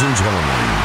Ladies and gentlemen,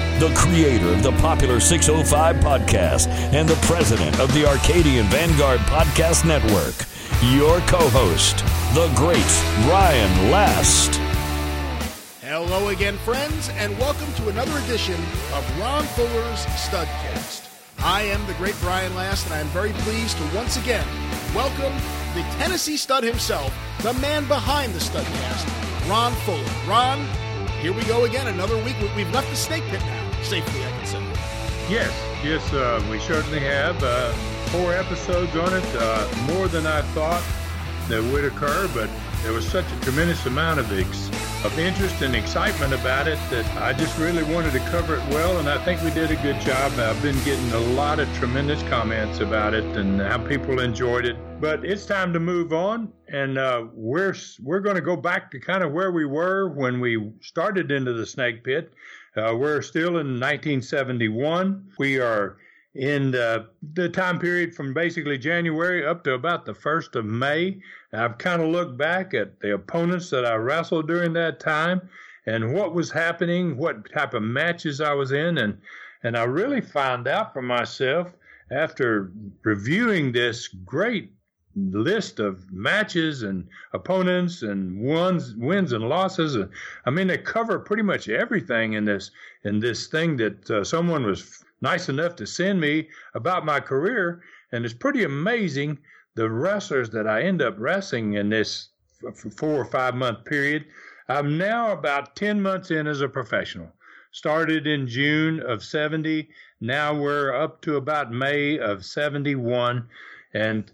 the creator of the popular 605 podcast and the president of the Arcadian Vanguard Podcast Network, your co-host, the great Brian Last. Hello again, friends, and welcome to another edition of Ron Fuller's Studcast. I am the great Brian Last, and I am very pleased to once again welcome the Tennessee Stud himself, the man behind the Studcast, Ron Fuller. Ron, here we go again, another week. We've left the snake pit now. Safely, I can say. Yes, we certainly have. 4 episodes on it, more than I thought that would occur, but there was such a tremendous amount of interest and excitement about it that I just really wanted to cover it well, and I think we did a good job. I've been getting a lot of tremendous comments about it and how people enjoyed it. But it's time to move on, and we're going to go back to kind of where we were when we started into the snake pit. We're still in 1971. We are in the time period from basically January up to about the 1st of May. I've kind of looked back at the opponents that I wrestled during that time and what was happening, what type of matches I was in, and I really found out for myself after reviewing this great list of matches and opponents and wins and losses. I mean, they cover pretty much everything in this thing that someone was nice enough to send me about my career. And it's pretty amazing the wrestlers that I end up wrestling in this 4 or 5 month period. I'm now about 10 months in as a professional. Started in June of 70. Now we're up to about May of 71. And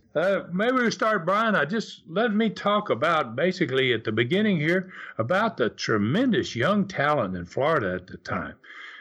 maybe we start, Brian. Let me talk about basically at the beginning here about the tremendous young talent in Florida at the time.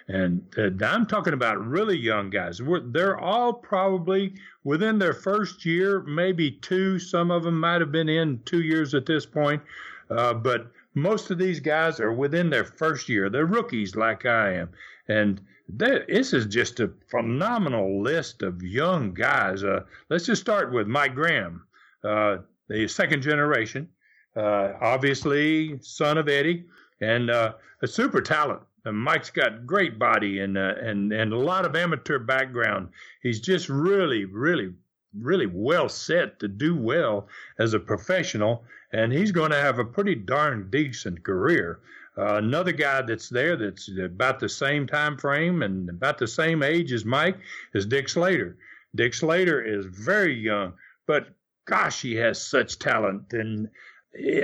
And I'm talking about really young guys. They're all probably within their first year, maybe 2. Some of them might have been in 2 years at this point. But most of these guys are within their first year. They're rookies like I am. And this is just a phenomenal list of young guys. Let's just start with Mike Graham, the second generation, obviously son of Eddie, and a super talent. And Mike's got great body and a lot of amateur background. He's just really, really, really well set to do well as a professional, and he's going to have a pretty darn decent career. Another guy that's there that's about the same time frame and about the same age as Mike is Dick Slater. Dick Slater is very young, but gosh, he has such talent. And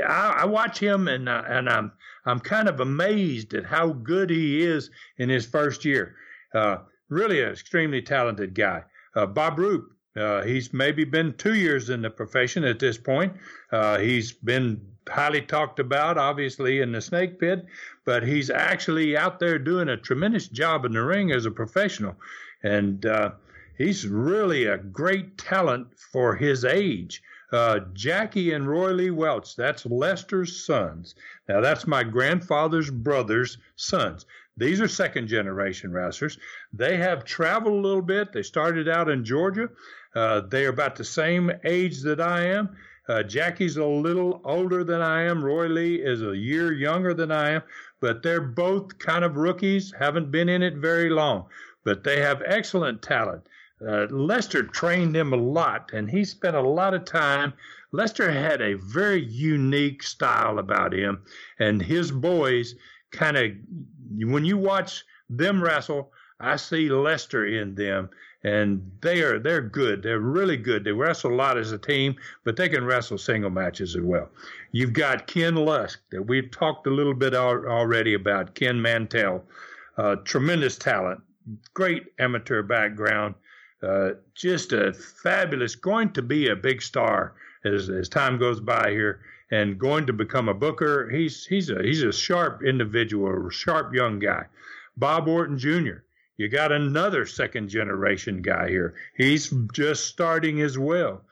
I watch him, and I'm kind of amazed at how good he is in his first year. Really an extremely talented guy. Bob Roop. He's maybe been 2 years in the profession at this point. He's been highly talked about, obviously, in the snake pit, but he's actually out there doing a tremendous job in the ring as a professional. And he's really a great talent for his age. Jackie and Roy Lee Welch, that's Lester's sons. Now, that's my grandfather's brother's sons. These are second-generation wrestlers. They have traveled a little bit. They started out in Georgia. They are about the same age that I am. Jackie's a little older than I am. Roy Lee is a year younger than I am, but they're both kind of rookies, haven't been in it very long, but they have excellent talent. Lester trained them a lot, and he spent a lot of time. Lester had a very unique style about him, and his boys kind of, when you watch them wrestle, I see Lester in them, and they're good. They're really good. They wrestle a lot as a team, but they can wrestle single matches as well. You've got Ken Lusk that we've talked a little bit already about. Ken Mantell, tremendous talent, great amateur background, just a fabulous, going to be a big star as time goes by here, and going to become a booker. He's a sharp individual, sharp young guy. Bob Orton Jr. You got another second-generation guy here. He's just starting as well.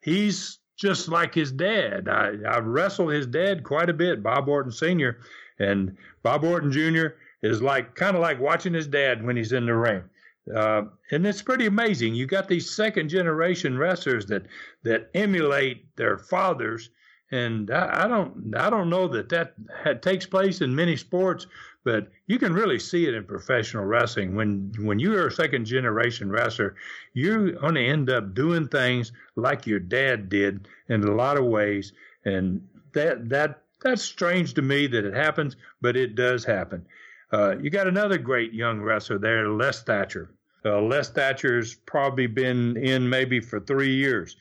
He's just like his dad. I wrestled his dad quite a bit, Bob Orton Sr., and Bob Orton Jr. is kind of like watching his dad when he's in the ring. And it's pretty amazing. You got these second-generation wrestlers that emulate their fathers, and I don't know that takes place in many sports, but you can really see it in professional wrestling. When you're a second-generation wrestler, you're going to end up doing things like your dad did in a lot of ways. And that's strange to me that it happens, but it does happen. You got another great young wrestler there, Les Thatcher. Les Thatcher's probably been in maybe for 3 years.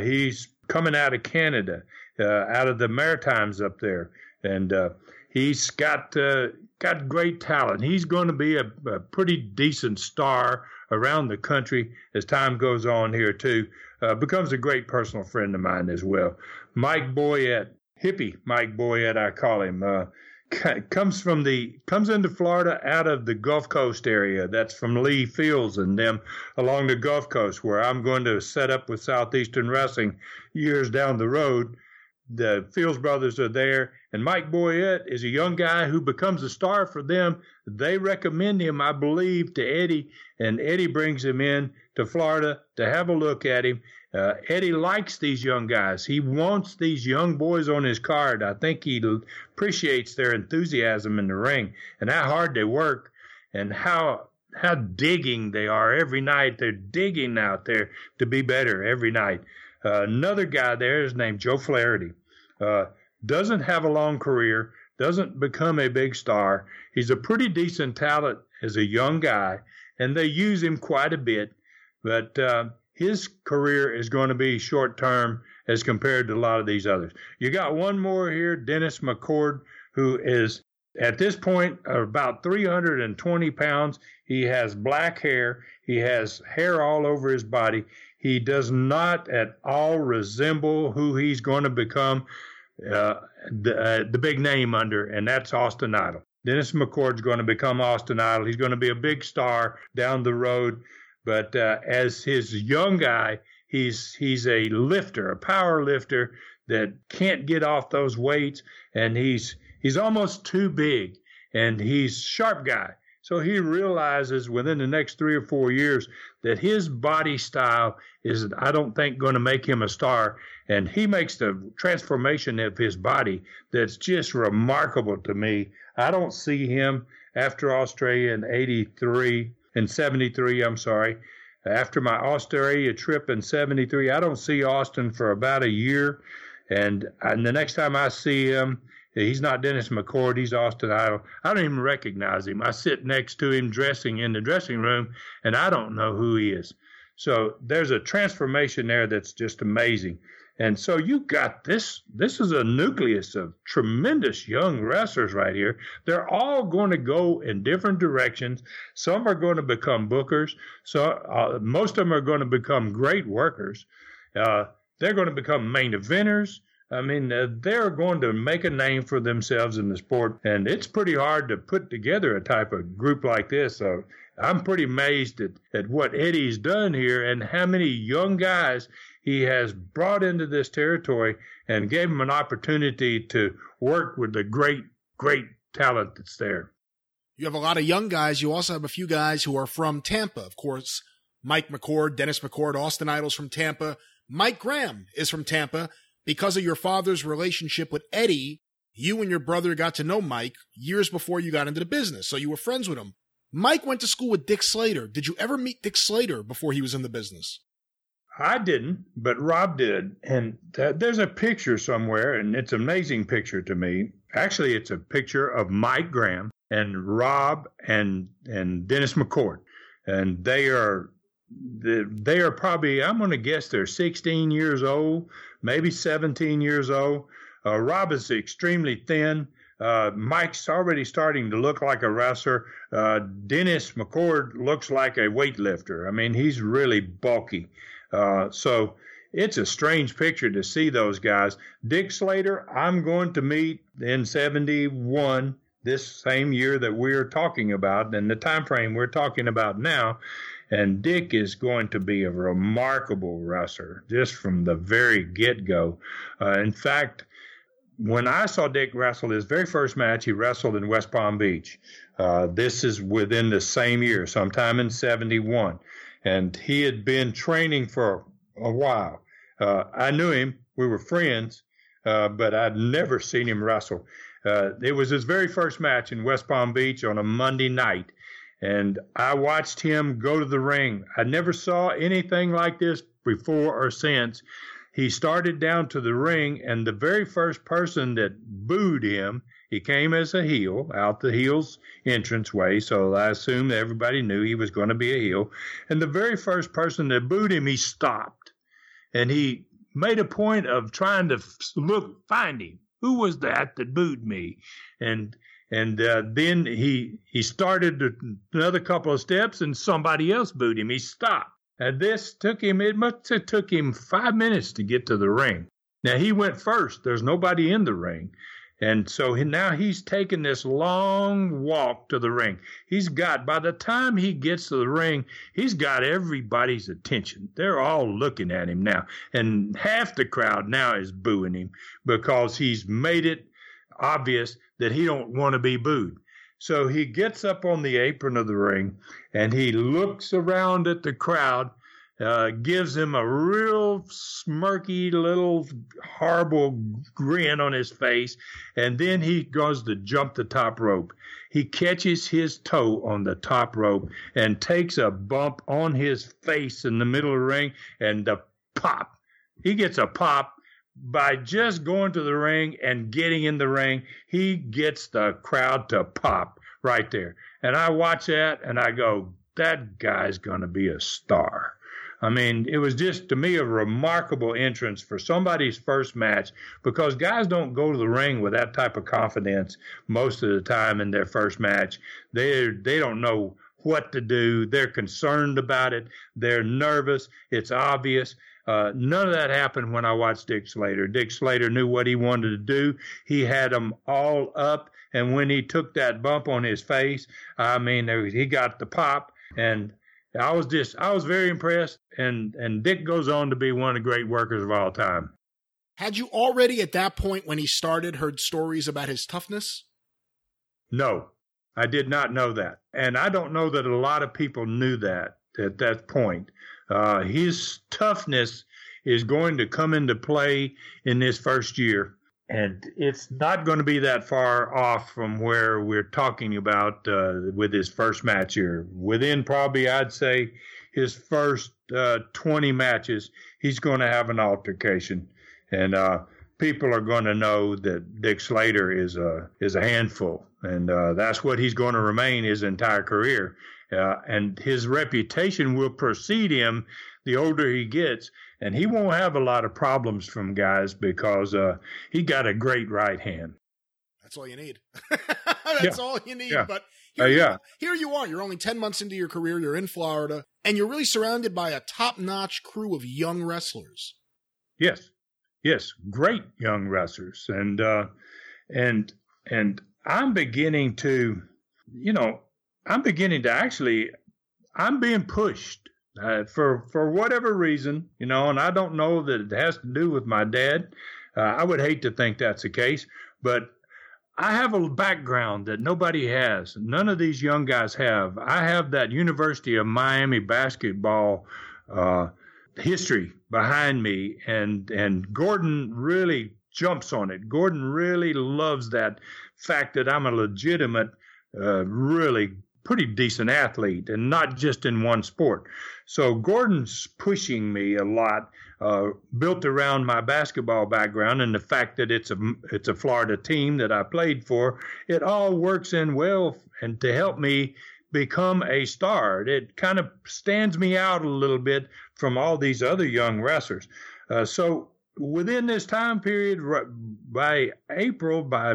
He's coming out of Canada, out of the Maritimes up there. And he's got great talent. He's going to be a pretty decent star around the country as time goes on here, too. Becomes a great personal friend of mine as well. Mike Boyette, hippie Mike Boyette, I call him, comes into Florida out of the Gulf Coast area. That's from Lee Fields and them along the Gulf Coast, where I'm going to set up with Southeastern Wrestling years down the road. The Fields brothers are there, and Mike Boyette is a young guy who becomes a star for them. They recommend him, I believe, to Eddie, and Eddie brings him in to Florida to have a look at him. Eddie likes these young guys. He wants these young boys on his card. I think he appreciates their enthusiasm in the ring and how hard they work and how digging they are every night. They're digging out there to be better every night. Another guy there is named Joe Flaherty. Doesn't have a long career, doesn't become a big star. He's a pretty decent talent as a young guy, and they use him quite a bit. But his career is going to be short-term as compared to a lot of these others. You got one more here, Dennis McCord, who is at this point about 320 pounds. He has black hair. He has hair all over his body. He does not at all resemble who he's going to become the big name under, and that's Austin Idol. Dennis McCord's going to become Austin Idol. He's going to be a big star down the road, but as his young guy, he's a lifter, a power lifter that can't get off those weights, and he's almost too big, and he's a sharp guy. So he realizes within the next 3 or 4 years that his body style is, I don't think, going to make him a star. And he makes the transformation of his body that's just remarkable to me. I don't see him after Australia in 73, after my Australia trip in 73, I don't see Austin for about a year. And the next time I see him, he's not Dennis McCord. He's Austin Idol. I don't even recognize him. I sit next to him dressing in the dressing room, and I don't know who he is. So there's a transformation there that's just amazing. And so you got this. This is a nucleus of tremendous young wrestlers right here. They're all going to go in different directions. Some are going to become bookers. So most of them are going to become great workers. They're going to become main eventers. I mean, they're going to make a name for themselves in the sport, and it's pretty hard to put together a type of group like this. So I'm pretty amazed at what Eddie's done here and how many young guys he has brought into this territory and gave them an opportunity to work with the great, great talent that's there. You have a lot of young guys. You also have a few guys who are from Tampa. Of course, Mike McCord, Dennis McCord, Austin Idol's from Tampa. Mike Graham is from Tampa. Because of your father's relationship with Eddie, you and your brother got to know Mike years before you got into the business, so you were friends with him. Mike went to school with Dick Slater. Did you ever meet Dick Slater before he was in the business? I didn't, but Rob did. And there's a picture somewhere, and it's an amazing picture to me. Actually, it's a picture of Mike Graham and Rob and Dennis McCord, and they are probably, I'm going to guess they're 16 years old, maybe 17 years old. Rob is extremely thin. Mike's already starting to look like a wrestler. Dennis McCord looks like a weightlifter. I mean, he's really bulky. So it's a strange picture to see those guys. Dick Slater, I'm going to meet in 71, this same year that we're talking about, and the time frame we're talking about now. And Dick is going to be a remarkable wrestler just from the very get-go. In fact, when I saw Dick wrestle his very first match, he wrestled in West Palm Beach. This is within the same year, sometime in 71. And he had been training for a while. I knew him. We were friends, but I'd never seen him wrestle. It was his very first match in West Palm Beach on a Monday night. And I watched him go to the ring. I never saw anything like this before or since. He started down to the ring, and the very first person that booed him, he came as a heel, out the heel's entranceway, so I assumed everybody knew he was going to be a heel. And the very first person that booed him, he stopped, and he made a point of trying to look, find him. Who was that booed me? And then he started another couple of steps, and somebody else booed him. He stopped. And this took him, it must have took him 5 minutes to get to the ring. Now, he went first. There's nobody in the ring. And so now he's taken this long walk to the ring. He's got, by the time he gets to the ring, he's got everybody's attention. They're all looking at him now. And half the crowd now is booing him because he's made it obvious that he don't want to be booed. So he gets up on the apron of the ring, and he looks around at the crowd, gives him a real smirky little horrible grin on his face, and then he goes to jump the top rope. He catches his toe on the top rope and takes a bump on his face in the middle of the ring, and the pop. He gets a pop. By just going to the ring and getting in the ring, he gets the crowd to pop right there. And I watch that, and I go, that guy's going to be a star. I mean, it was just, to me, a remarkable entrance for somebody's first match, because guys don't go to the ring with that type of confidence most of the time in their first match. They don't know what to do. They're concerned about it. They're nervous. It's obvious. None of that happened when I watched Dick Slater. Dick Slater knew what he wanted to do. He had them all up, and when he took that bump on his face, I mean, he got the pop, and I was very impressed, and Dick goes on to be one of the great workers of all time. Had you already at that point when he started heard stories about his toughness? No, I did not know that, and I don't know that a lot of people knew that at that point. His toughness is going to come into play in this first year, and it's not going to be that far off from where we're talking about with his first match here. Within probably, I'd say, his first 20 matches, he's going to have an altercation, and people are going to know that Dick Slater is a handful, and that's what he's going to remain his entire career. And his reputation will precede him the older he gets, and he won't have a lot of problems from guys because he got a great right hand. That's all you need. Yeah. But here you are. You're only 10 months into your career. You're in Florida, and you're really surrounded by a top-notch crew of young wrestlers. Yes, great young wrestlers, and I'm beginning to, I'm being pushed for whatever reason, and I don't know that it has to do with my dad. I would hate to think that's the case, but I have a background that nobody has. None of these young guys have. I have that University of Miami basketball history behind me, and Gordon really jumps on it. Gordon really loves that fact that I'm a legitimate, really pretty decent athlete, and not just in one sport. So Gordon's pushing me a lot, built around my basketball background and the fact that it's a Florida team that I played for. It all works in well and to help me become a star. It kind of stands me out a little bit from all these other young wrestlers. So within this time period, by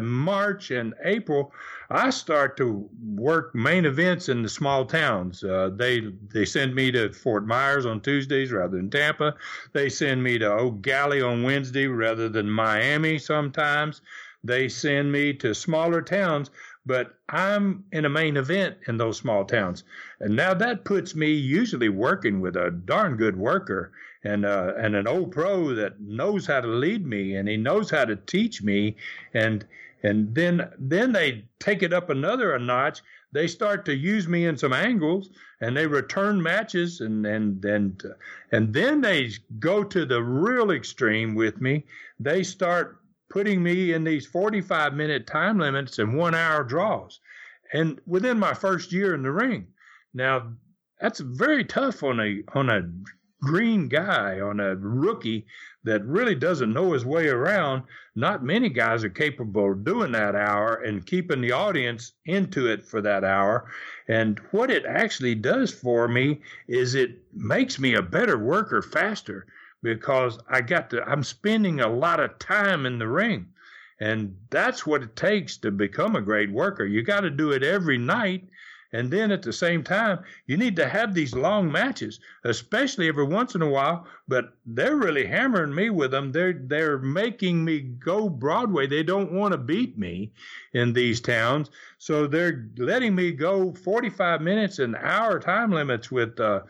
March and April, I start to work main events in the small towns. They send me to Fort Myers on Tuesdays rather than Tampa. They send me to O'Galley on Wednesday rather than Miami sometimes. They send me to smaller towns, but I'm in a main event in those small towns. And now that puts me usually working with a darn good worker and an old pro that knows how to lead me, and he knows how to teach me. And then they take it up another notch. They start to use me in some angles, and they return matches, and then they go to the real extreme with me. They start putting me in these 45-minute time limits and 1-hour draws, and within my first year in the ring. Now, that's very tough on a green guy, on a rookie that really doesn't know his way around. Not many guys are capable of doing that hour and keeping the audience into it for that hour. And what it actually does for me is it makes me a better worker faster, because I'm spending a lot of time in the ring. And that's what it takes to become a great worker. You got to do it every night. And then at the same time, you need to have these long matches, especially every once in a while. But they're really hammering me with them. They're making me go Broadway. They don't want to beat me in these towns. So they're letting me go 45 minutes and hour time limits with the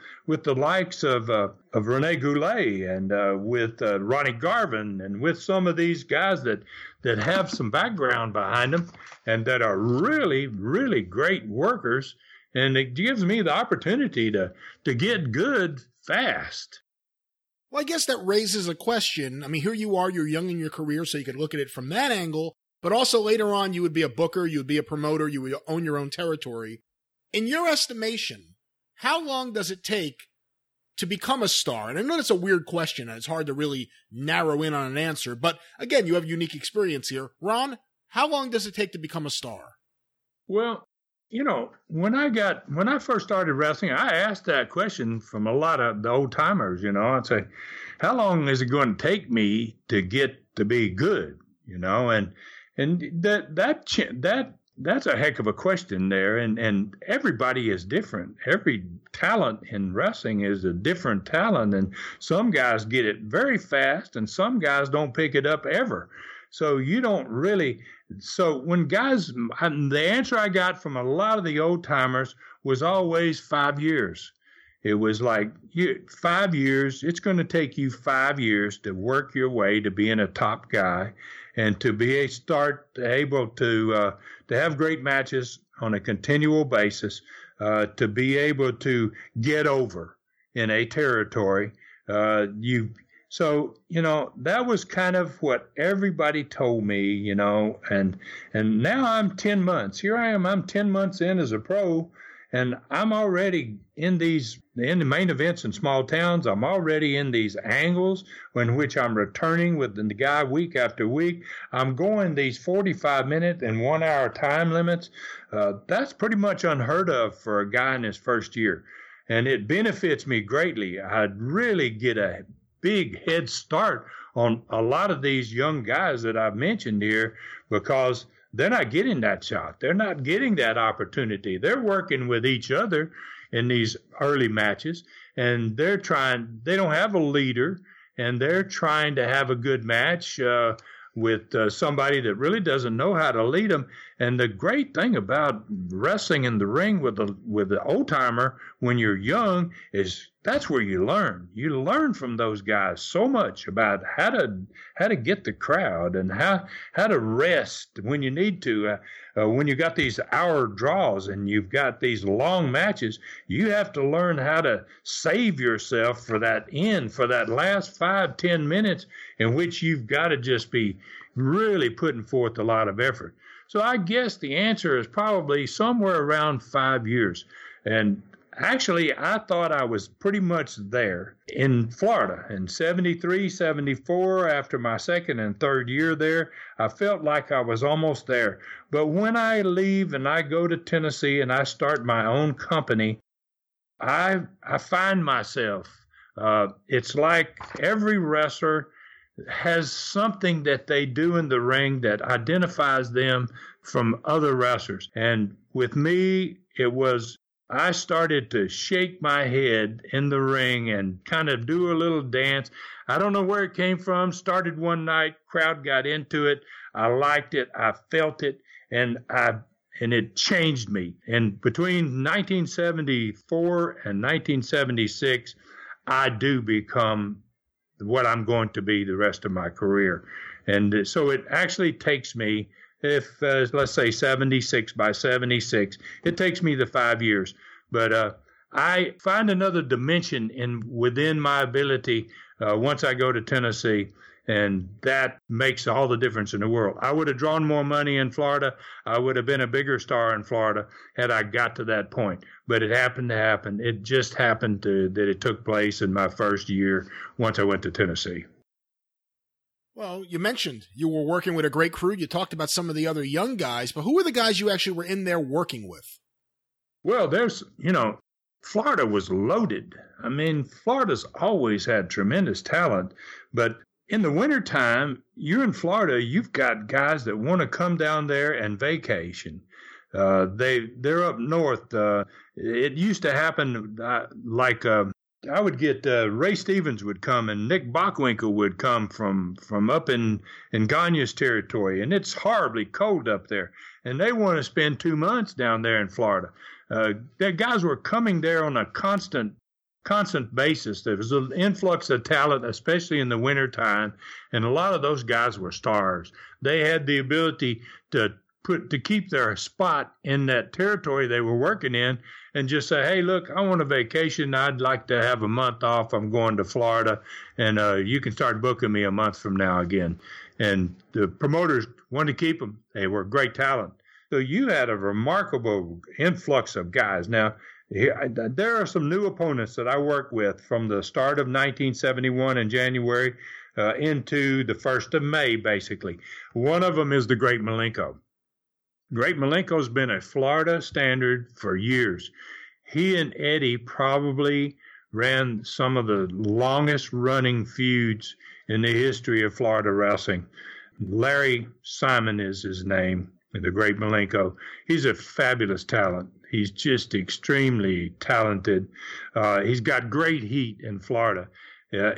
likes of Rene Goulet and with Ronnie Garvin and with some of these guys that have some background behind them and that are really, really great workers. And it gives me the opportunity to get good fast. Well, I guess that raises a question. I mean, here you are, you're young in your career, so you could look at it from that angle, but also later on, you would be a booker, you would be a promoter, you would own your own territory. In your estimation, how long does it take to become a star? And I know that's a weird question, and it's hard to really narrow in on an answer, but again, you have unique experience here. Ron, how long does it take to become a star? Well, you know, when I first started wrestling, I asked that question from a lot of the old timers. You know, I'd say, how long is it going to take me to get to be good? You know, and that's a heck of a question there. And everybody is different. Every talent in wrestling is a different talent. And some guys get it very fast and some guys don't pick it up ever. So you don't really. So when guys, the answer I got from a lot of the old timers was always 5 years. It was like 5 years. It's going to take you 5 years to work your way to being a top guy and to be able to have great matches on a continual basis, to be able to get over in a territory. So, you know, that was kind of what everybody told me, you know, and now I'm 10 months. Here I am, I'm 10 months in as a pro, and I'm already in the main events in small towns. I'm already in these angles in which I'm returning with the guy week after week. I'm going these 45-minute and 1-hour time limits. That's pretty much unheard of for a guy in his first year, and it benefits me greatly. I'd really get a big head start on a lot of these young guys that I've mentioned here, because they're not getting that shot. They're not getting that opportunity. They're working with each other in these early matches, and they don't have a leader, and they're trying to have a good match with somebody that really doesn't know how to lead them. And the great thing about wrestling in the ring with the old timer when you're young is that's where you learn. You learn from those guys so much about how to get the crowd and how to rest when you need to. When you got these hour draws and you've got these long matches, you have to learn how to save yourself for that end, for that last 5-10 minutes in which you've got to just be really putting forth a lot of effort. So I guess the answer is probably somewhere around 5 years. And actually, I thought I was pretty much there in Florida. In 73, 74, after my second and third year there, I felt like I was almost there. But when I leave and I go to Tennessee and I start my own company, I find myself, it's like every wrestler has something that they do in the ring that identifies them from other wrestlers. And with me, it was I started to shake my head in the ring and kind of do a little dance. I don't know where it came from. Started one night, crowd got into it. I liked it. I felt it. And it changed me. And between 1974 and 1976, I do become what I'm going to be the rest of my career. And so it actually takes me, if let's say 76 by 76, it takes me the 5 years. But I find another dimension within my ability once I go to Tennessee. And that makes all the difference in the world. I would have drawn more money in Florida. I would have been a bigger star in Florida had I got to that point. But it happened to happen. It just happened that it took place in my first year once I went to Tennessee. Well, you mentioned you were working with a great crew. You talked about some of the other young guys, but who were the guys you actually were in there working with? Well, Florida was loaded. I mean, Florida's always had tremendous talent, but in the wintertime, you're in Florida, you've got guys that want to come down there and vacation. They're up north. It used to happen I would get Ray Stevens would come and Nick Bockwinkel would come from up in Gagne's territory, and it's horribly cold up there, and they want to spend 2 months down there in Florida. Their guys were coming there on a constant basis. There was an influx of talent, especially in the wintertime, and a lot of those guys were stars. They had the ability to keep their spot in that territory they were working in and just say, hey, look, I want a vacation. I'd like to have a month off. I'm going to Florida, and you can start booking me a month from now again. And the promoters wanted to keep them. They were great talent. So you had a remarkable influx of guys. Now, there are some new opponents that I work with from the start of 1971 in January into the 1st of May, basically. One of them is the Great Malenko. Great Malenko's been a Florida standard for years. He and Eddie probably ran some of the longest-running feuds in the history of Florida wrestling. Larry Simon is his name, the Great Malenko. He's a fabulous talent. He's just extremely talented. He's got great heat in Florida.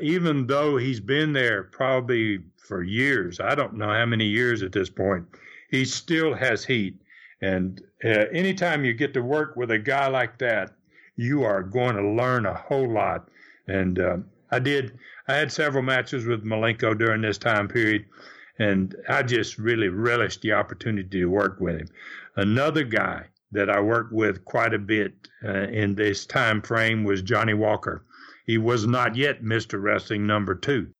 Even though he's been there probably for years, I don't know how many years at this point, he still has heat. And anytime you get to work with a guy like that, you are going to learn a whole lot. And I had several matches with Malenko during this time period, and I just really relished the opportunity to work with him. Another guy that I worked with quite a bit in this time frame was Johnny Walker. He was not yet Mr. Wrestling #2.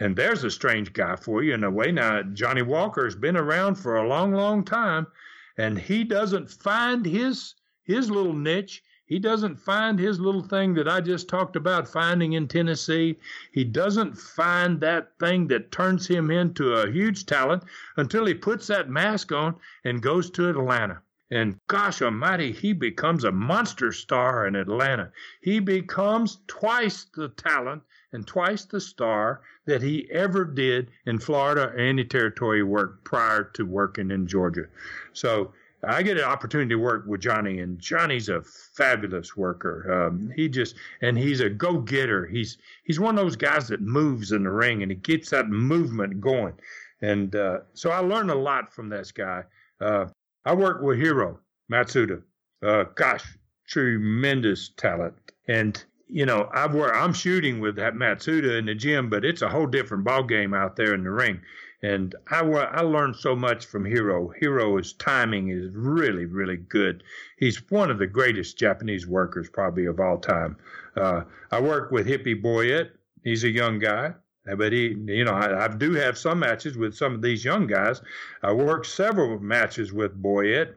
And there's a strange guy for you in a way. Now, Johnny Walker's been around for a long, long time, and he doesn't find his little niche. He doesn't find his little thing that I just talked about finding in Tennessee. He doesn't find that thing that turns him into a huge talent until he puts that mask on and goes to Atlanta. And gosh almighty, he becomes a monster star in Atlanta. He becomes twice the talent and twice the star that he ever did in Florida or any territory work prior to working in Georgia. So I get an opportunity to work with Johnny, and Johnny's a fabulous worker. He's a go-getter. He's one of those guys that moves in the ring, and he keeps that movement going. And so I learned a lot from this guy. I worked with Hiro Matsuda. Tremendous talent. And, I'm shooting with that Matsuda in the gym, but it's a whole different ballgame out there in the ring. And I learned so much from Hiro. Hiro's timing is really, really good. He's one of the greatest Japanese workers probably of all time. I worked with Hippie Boyette. He's a young guy. But he, you know, I do have some matches with some of these young guys. I worked several matches with Boyette.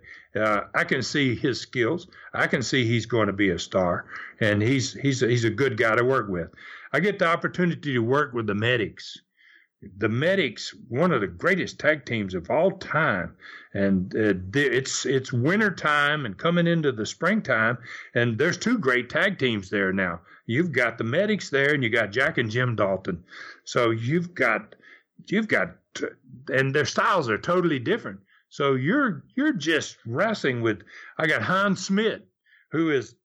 I can see his skills. I can see he's going to be a star, and he's a good guy to work with. I get the opportunity to work with the Medics. The Medics, one of the greatest tag teams of all time, and it's winter time and coming into the springtime, and there's two great tag teams there now. You've got the Medics there, and you got Jack and Jim Dalton. So you've got, and their styles are totally different. So you're just wrestling with. I got Hans Schmidt, who is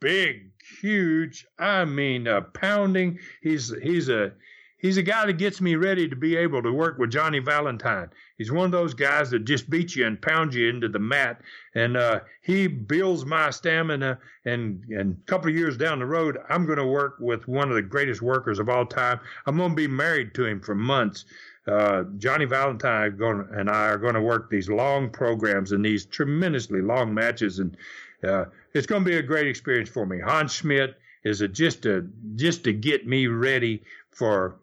big, huge. I mean, pounding. He's a guy that gets me ready to be able to work with Johnny Valentine. He's one of those guys that just beat you and pound you into the mat. And he builds my stamina. And a couple of years down the road, I'm going to work with one of the greatest workers of all time. I'm going to be married to him for months. Johnny Valentine and I are going to work these long programs and these tremendously long matches. And it's going to be a great experience for me. Hans Schmidt is just to get me ready for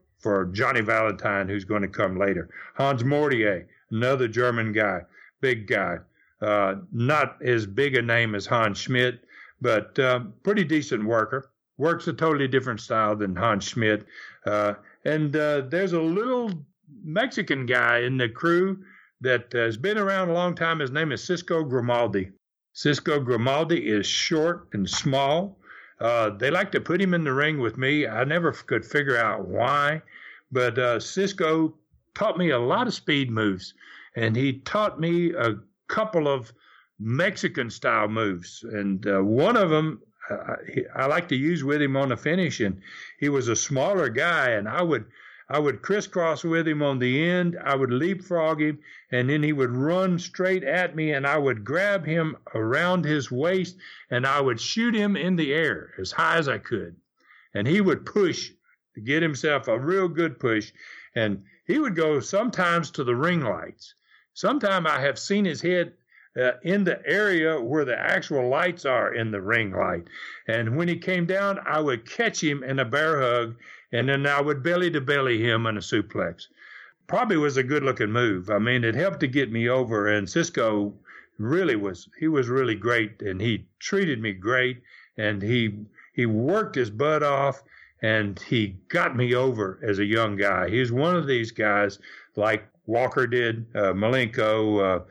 Johnny Valentine, who's going to come later. Hans Mortier, another German guy, big guy. Not as big a name as Hans Schmidt, but pretty decent worker. Works a totally different style than Hans Schmidt. And there's a little Mexican guy in the crew that has been around a long time. His name is Cisco Grimaldi. Cisco Grimaldi is short and small. They like to put him in the ring with me. I never could figure out why, but Cisco taught me a lot of speed moves, and he taught me a couple of Mexican-style moves, and one of them I like to use with him on the finish, and he was a smaller guy, and I would crisscross with him on the end. I would leapfrog him, and then he would run straight at me, and I would grab him around his waist, and I would shoot him in the air as high as I could. And he would push to get himself a real good push, and he would go sometimes to the ring lights. Sometimes I have seen his head in the area where the actual lights are in the ring light. And when he came down, I would catch him in a bear hug, and then I would belly-to-belly him in a suplex. Probably was a good-looking move. I mean, it helped to get me over, and Cisco he was really great, and he treated me great, and he worked his butt off, and he got me over as a young guy. He was one of these guys like Walker did, Malenko,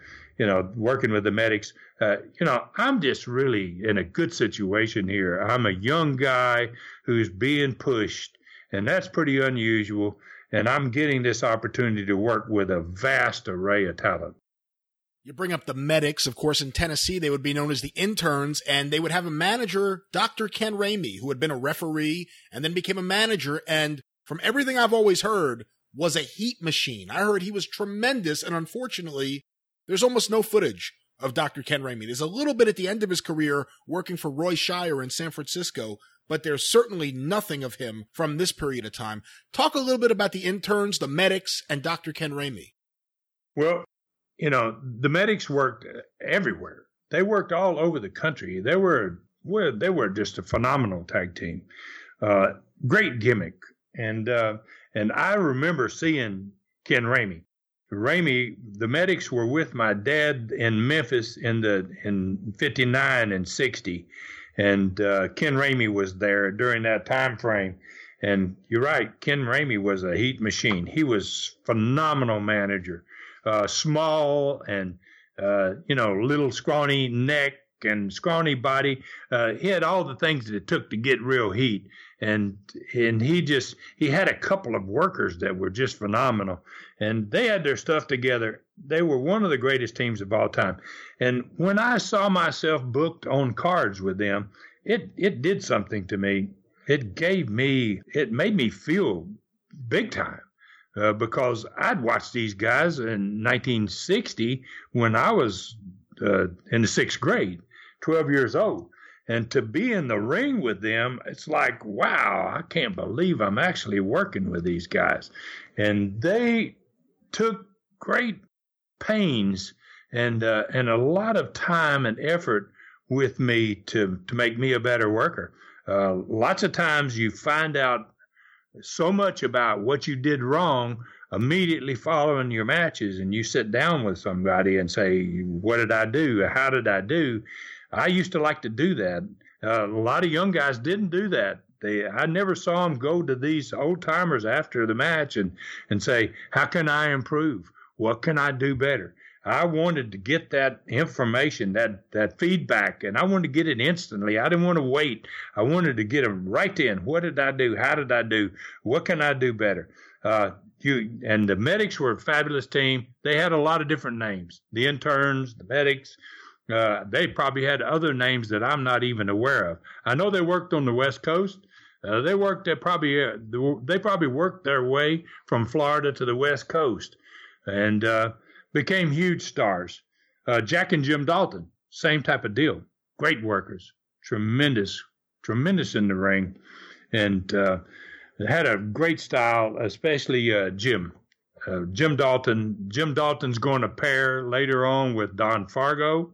working with the Medics. I'm just really in a good situation here. I'm a young guy who's being pushed, and that's pretty unusual, and I'm getting this opportunity to work with a vast array of talent. You bring up the Medics. Of course, in Tennessee, they would be known as the Interns, and they would have a manager, Dr. Ken Ramey, who had been a referee and then became a manager, and from everything I've always heard, was a heat machine. I heard he was tremendous, and unfortunately, there's almost no footage of Dr. Ken Ramey. There's a little bit at the end of his career working for Roy Shire in San Francisco, but there's certainly nothing of him from this period of time. Talk a little bit about the Interns, the Medics, and Dr. Ken Ramey. Well, the Medics worked everywhere. They worked all over the country. They were just a phenomenal tag team. Great gimmick. And I remember seeing Ken Ramey. The Medics were with my dad in Memphis in 59 and 60. And Ken Ramey was there during that time frame. And you're right, Ken Ramey was a heat machine. He was phenomenal manager, small and, little scrawny neck and scrawny body. He had all the things that it took to get real heat. And he had a couple of workers that were just phenomenal. And they had their stuff together. They were one of the greatest teams of all time. And when I saw myself booked on cards with them, it did something to me. It made me feel big time because I'd watched these guys in 1960 when I was in the sixth grade, 12 years old. And to be in the ring with them, it's like, wow, I can't believe I'm actually working with these guys. And they took great pains and a lot of time and effort with me to make me a better worker. Lots of times you find out so much about what you did wrong immediately following your matches, and you sit down with somebody and say, what did I do? How did I do? I used to like to do that. A lot of young guys didn't do that. I never saw them go to these old timers after the match and say, how can I improve? What can I do better? I wanted to get that information, that feedback, and I wanted to get it instantly. I didn't want to wait. I wanted to get them right then. What did I do? How did I do? What can I do better? And the Medics were a fabulous team. They had a lot of different names, the interns, the Medics. They probably had other names that I'm not even aware of. I know they worked on the West Coast. They probably worked their way from Florida to the West Coast, and became huge stars. Jack and Jim Dalton, same type of deal. Great workers, tremendous in the ring, and had a great style, especially Jim. Jim Dalton. Jim Dalton's going to pair later on with Don Fargo.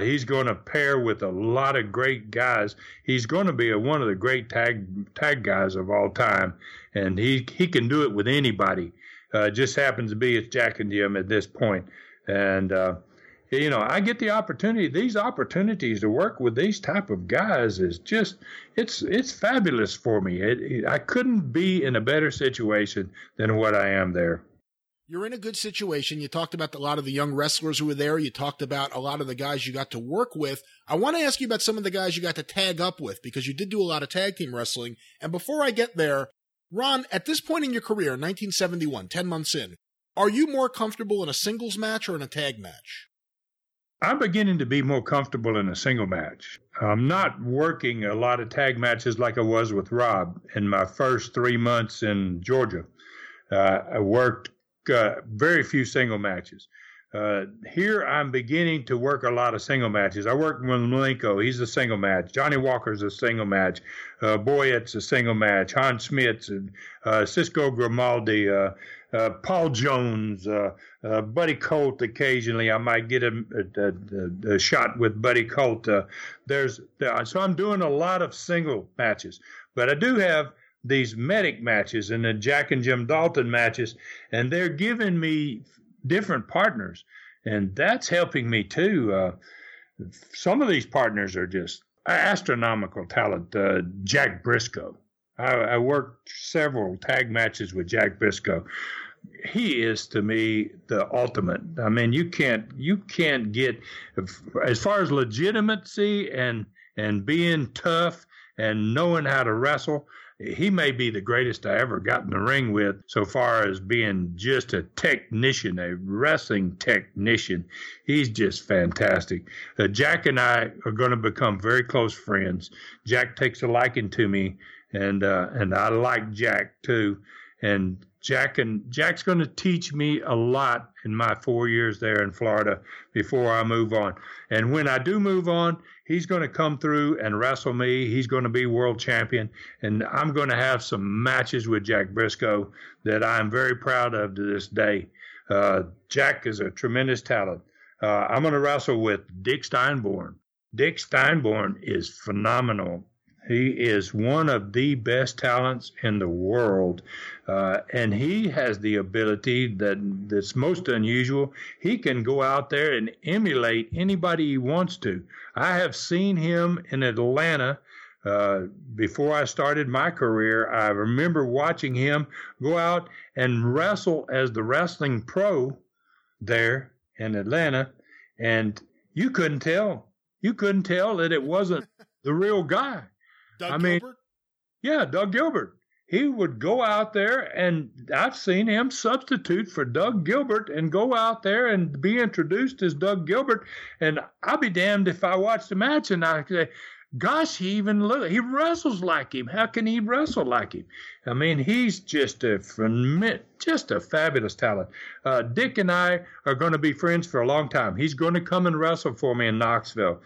He's going to pair with a lot of great guys. He's going to be one of the great tag guys of all time, and he can do it with anybody. It just happens to be it's Jack and Jim at this point. And, I get the opportunity. These opportunities to work with these type of guys is just, it's fabulous for me. I couldn't be in a better situation than what I am there. You're in a good situation. You talked about a lot of the young wrestlers who were there. You talked about a lot of the guys you got to work with. I want to ask you about some of the guys you got to tag up with, because you did do a lot of tag team wrestling. And before I get there, Ron, at this point in your career, 1971, 10 months in, are you more comfortable in a singles match or in a tag match? I'm beginning to be more comfortable in a single match. I'm not working a lot of tag matches like I was with Rob in my first 3 months in Georgia. I worked very few single matches. Here I'm beginning to work a lot of single matches. I worked with Malenko. He's a single match. Johnny Walker's a single match. Boyette's a single match. Hans Schmidt, Cisco Grimaldi, Paul Jones, Buddy Colt occasionally. I might get a shot with Buddy Colt. So I'm doing a lot of single matches. But I do have these Medic matches and the Jack and Jim Dalton matches, and they're giving me different partners, and that's helping me too. Some of these partners are just astronomical talent. Jack Briscoe. I worked several tag matches with Jack Briscoe. He is, to me, the ultimate. I mean, you can't get, as far as legitimacy and being tough and knowing how to wrestle, he may be the greatest I ever got in the ring with, so far as being just a technician, a wrestling technician. He's just fantastic. Jack and I are going to become very close friends. Jack takes a liking to me, and I like Jack too. And Jack's going to teach me a lot in my 4 years there in Florida before I move on. And when I do move on, he's going to come through and wrestle me. He's going to be world champion. And I'm going to have some matches with Jack Briscoe that I'm very proud of to this day. Jack is a tremendous talent. I'm going to wrestle with Dick Steinborn. Dick Steinborn is phenomenal. He is one of the best talents in the world, and he has the ability that's most unusual. He can go out there and emulate anybody he wants to. I have seen him in Atlanta. Before I started my career, I remember watching him go out and wrestle as the wrestling pro there in Atlanta, and you couldn't tell. You couldn't tell that it wasn't the real guy. Doug Gilbert? Yeah, Doug Gilbert. He would go out there, and I've seen him substitute for Doug Gilbert and go out there and be introduced as Doug Gilbert. And I'll be damned if I watch the match and I say, gosh, he wrestles like him. How can he wrestle like him? I mean, he's just a fabulous talent. Dick and I are going to be friends for a long time. He's going to come and wrestle for me in Knoxville.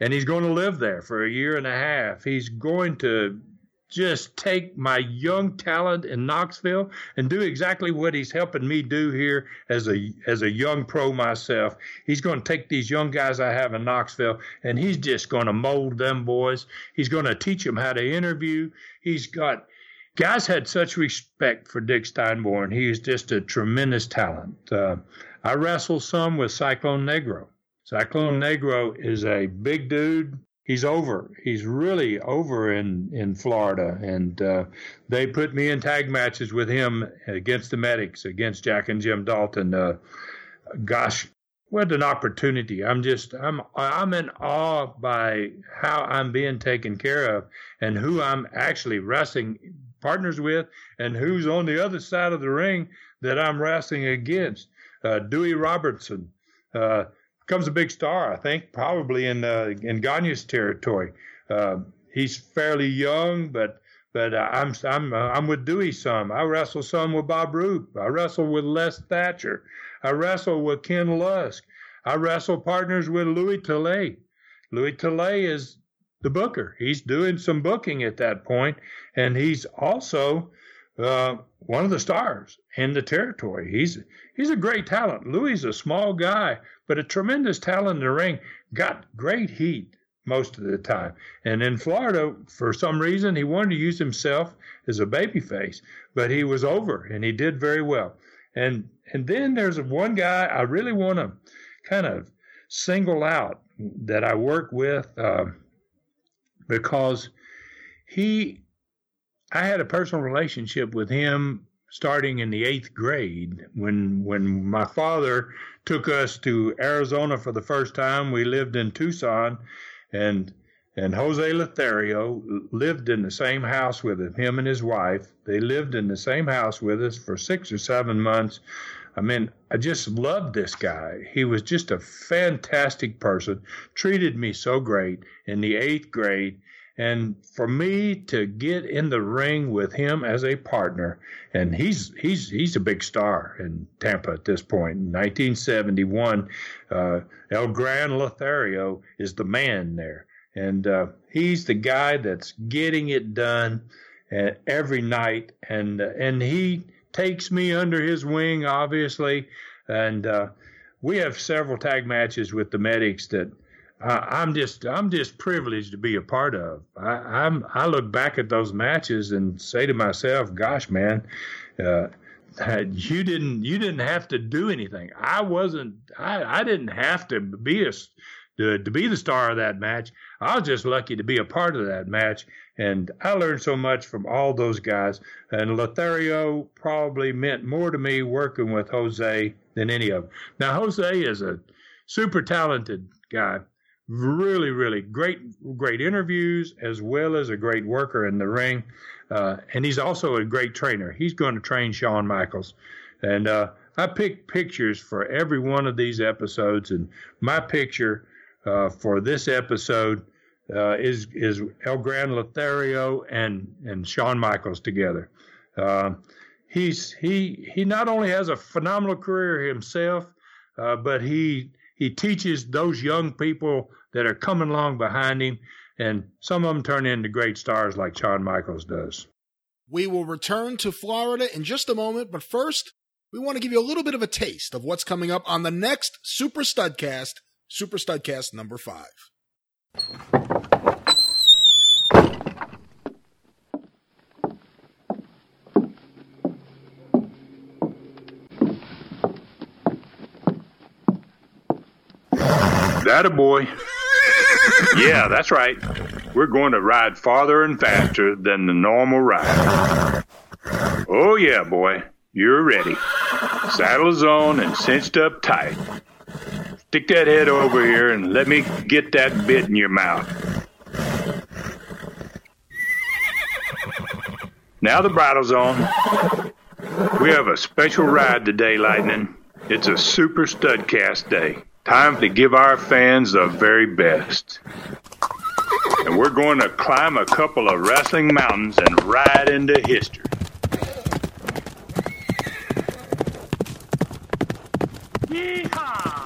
And he's going to live there for a year and a half. He's going to just take my young talent in Knoxville and do exactly what he's helping me do here as a young pro myself. He's going to take these young guys I have in Knoxville, and he's just going to mold them boys. He's going to teach them how to interview. Guys had such respect for Dick Steinborn. He is just a tremendous talent. I wrestled some with Cyclone Negro. Cyclone Negro is a big dude. He's really over in Florida, and they put me in tag matches with him against the Medics, against Jack and Jim Dalton. Gosh, what an opportunity! I'm in awe by how I'm being taken care of and who I'm actually wrestling partners with, and who's on the other side of the ring that I'm wrestling against. Dewey Robertson. Becomes a big star, I think, probably in Gagne's territory. He's fairly young, but I'm with Dewey some. I wrestle some with Bob Roop. I wrestle with Les Thatcher. I wrestle with Ken Lusk. I wrestle partners with Louis Talley. Louis Talley is the booker. He's doing some booking at that point, and he's also one of the stars in the territory. He's a great talent. Louis is a small guy, but a tremendous talent in the ring. Got great heat most of the time. And in Florida, for some reason, he wanted to use himself as a babyface, but he was over and he did very well. And then there's one guy I really want to kind of single out that I work with because I had a personal relationship with him starting in the 8th grade when my father took us to Arizona for the first time. We lived in Tucson, and Jose Lothario lived in the same house with him and his wife. They lived in the same house with us for 6 or 7 months. I mean, I just loved this guy. He was just a fantastic person, treated me so great in the 8th grade. And for me to get in the ring with him as a partner, and he's a big star in Tampa at this point. In 1971, El Gran Lothario is the man there. And he's the guy that's getting it done every night. And he takes me under his wing, obviously. And we have several tag matches with the Medics that I'm just privileged to be a part of. I look back at those matches and say to myself, "Gosh, man, you didn't have to do anything. I didn't have to be to be the star of that match. I was just lucky to be a part of that match, and I learned so much from all those guys. And Lothario probably meant more to me working with Jose than any of them. Now, Jose is a super talented guy." Really, really great interviews, as well as a great worker in the ring. And he's also a great trainer. He's going to train Shawn Michaels. And I picked pictures for every one of these episodes. And my picture for this episode is El Gran Lothario and Shawn Michaels together. He not only has a phenomenal career himself, but he teaches those young people that are coming along behind him, and some of them turn into great stars like Shawn Michaels does. We will return to Florida in just a moment, but first, we want to give you a little bit of a taste of what's coming up on the next Super Studcast, Super Studcast number 5. Atta boy. Yeah, that's right. We're going to ride farther and faster than the normal ride. Oh, yeah, boy. You're ready. Saddle's on and cinched up tight. Stick that head over here and let me get that bit in your mouth. Now the bridle's on. We have a special ride today, Lightning. It's a Super Studcast day. Time to give our fans the very best. And we're going to climb a couple of wrestling mountains and ride into history. Yeehaw!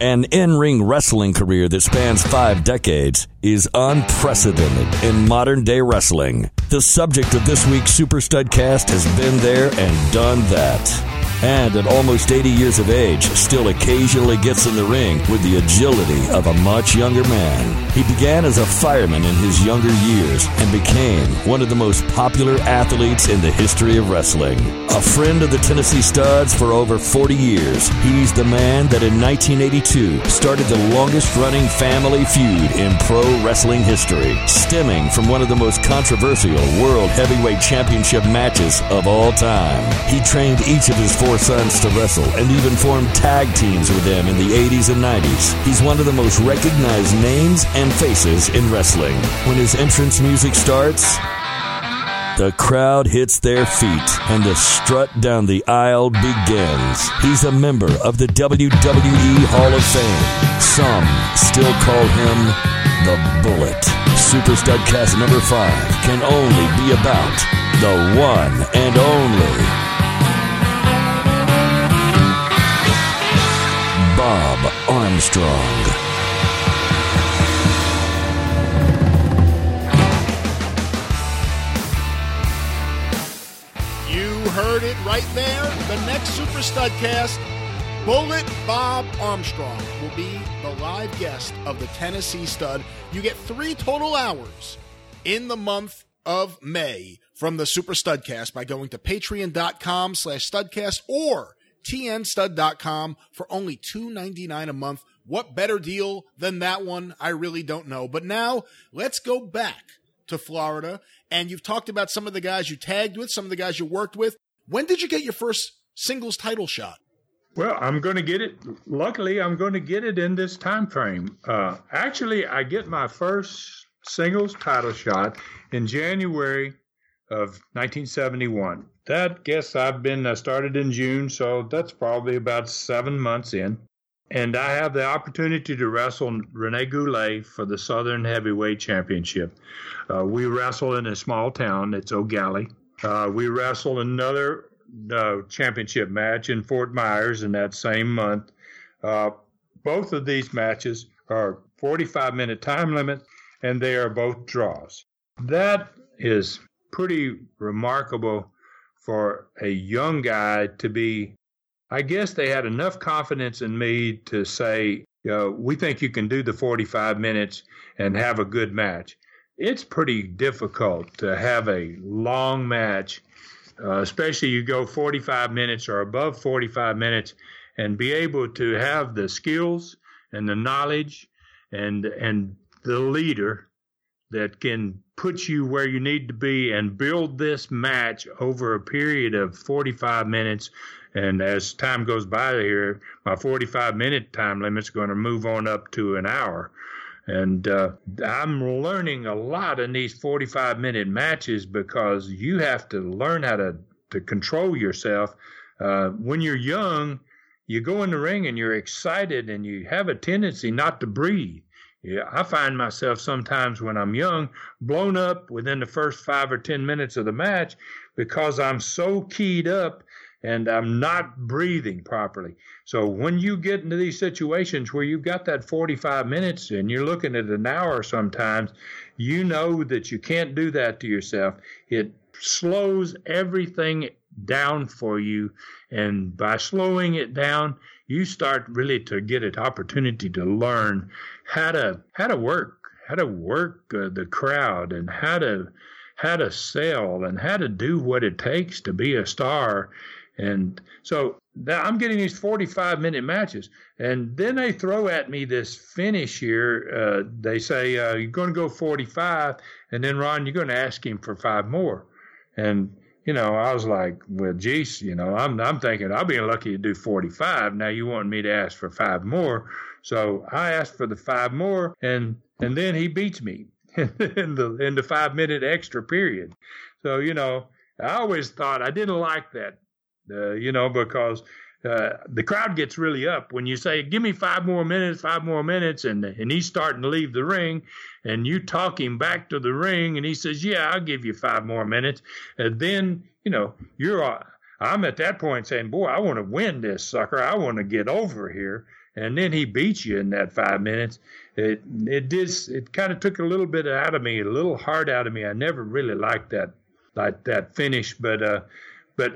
An in-ring wrestling career that spans 5 decades is unprecedented in modern-day wrestling. The subject of this week's Super Studcast has been there and done that. And at almost 80 years of age, still occasionally gets in the ring with the agility of a much younger man. He began as a fireman in his younger years and became one of the most popular athletes in the history of wrestling. A friend of the Tennessee Studs for over 40 years, he's the man that in 1982 started the longest-running family feud in pro wrestling history, stemming from one of the most controversial World Heavyweight Championship matches of all time. He trained each of his 4 sons to wrestle and even formed tag teams with them in the 80s and 90s. He's one of the most recognized names and faces in wrestling. When his entrance music starts, the crowd hits their feet, and the strut down the aisle begins. He's a member of the WWE Hall of Fame. Some still call him the Bullet. Super Studcast number 5 can only be about the one and only Bob Armstrong. Heard it right there. The next Super Studcast, Bullet Bob Armstrong will be the live guest of the Tennessee Stud. You get 3 total hours in the month of May from the Super Studcast by going to patreon.com/studcast or tnstud.com for only $2.99 a month. What better deal than that one? I really don't know. But now let's go back to Florida, and you've talked about some of the guys you tagged with, some of the guys you worked with. When did you get your first singles title shot? Well, I'm going to get it. Luckily, I'm going to get it in this time frame. Actually, I get my first singles title shot in January of 1971. That guess I started in June, so that's probably about 7 months in. And I have the opportunity to wrestle Rene Goulet for the Southern Heavyweight Championship. We wrestle in a small town. It's O'Galley. We wrestle another championship match in Fort Myers in that same month. Both of these matches are 45-minute time limit, and they are both draws. That is pretty remarkable for a young guy to be. I guess they had enough confidence in me to say, we think you can do the 45 minutes and have a good match. It's pretty difficult to have a long match, especially you go 45 minutes or above 45 minutes and be able to have the skills and the knowledge and the leader that can put you where you need to be and build this match over a period of 45 minutes. And as time goes by here, my 45-minute time limit's going to move on up to an hour. And I'm learning a lot in these 45-minute matches because you have to learn how to control yourself. When you're young, you go in the ring and you're excited and you have a tendency not to breathe. Yeah, I find myself sometimes when I'm young, blown up within the first 5 or 10 minutes of the match because I'm so keyed up and I'm not breathing properly. So when you get into these situations where you've got that 45 minutes and you're looking at an hour sometimes, you know that you can't do that to yourself. It slows everything down for you. And by slowing it down, you start really to get an opportunity to learn how to work the crowd and how to sell and how to do what it takes to be a star. And so now I'm getting these 45-minute matches, and then they throw at me this finish here. They say, you're going to go 45, and then, Ron, you're going to ask him for 5 more. And, I was like, well, geez, I'm thinking I'll be lucky to do 45. Now you want me to ask for 5 more. So I asked for the 5 more, and then he beats me in the 5-minute extra period. So, I always thought I didn't like that. Because the crowd gets really up when you say, give me 5 more minutes, and he's starting to leave the ring, and you talk him back to the ring, and he says, yeah, I'll give you 5 more minutes. And then, you're I'm at that point saying, boy, I want to win this sucker. I want to get over here. And then he beats you in that 5 minutes. It kind of took a little bit out of me, a little heart out of me. I never really liked that finish, but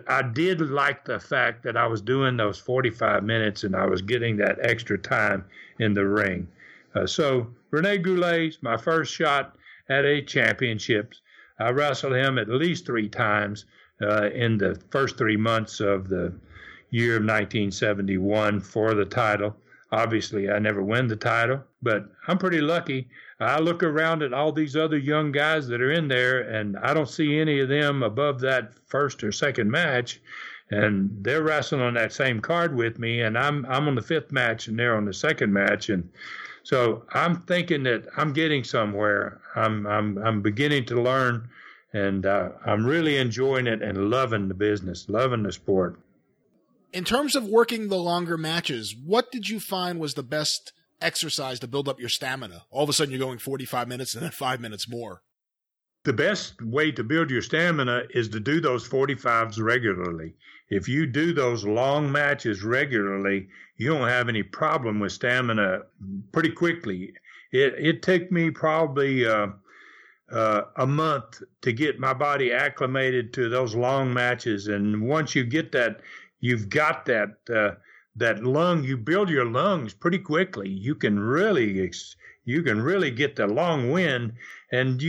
I did like the fact that I was doing those 45 minutes and I was getting that extra time in the ring. So Rene Goulet's my first shot at a championship. I wrestled him at least 3 times in the first 3 months of the year of 1971 for the title. Obviously, I never win the title, but I'm pretty lucky. I look around at all these other young guys that are in there, and I don't see any of them above that first or second match, and they're wrestling on that same card with me, and I'm on the 5th match, and they're on the 2nd match, and so I'm thinking that I'm getting somewhere. I'm beginning to learn, and I'm really enjoying it and loving the business, loving the sport. In terms of working the longer matches, what did you find was the best exercise to build up your stamina? All of a sudden, you're going 45 minutes and then 5 minutes more. The best way to build your stamina is to do those 45s regularly. If you do those long matches regularly, you don't have any problem with stamina pretty quickly. It took me probably a month to get my body acclimated to those long matches. And once you get that, you've got that lung. You build your lungs pretty quickly. You can really get the long wind. And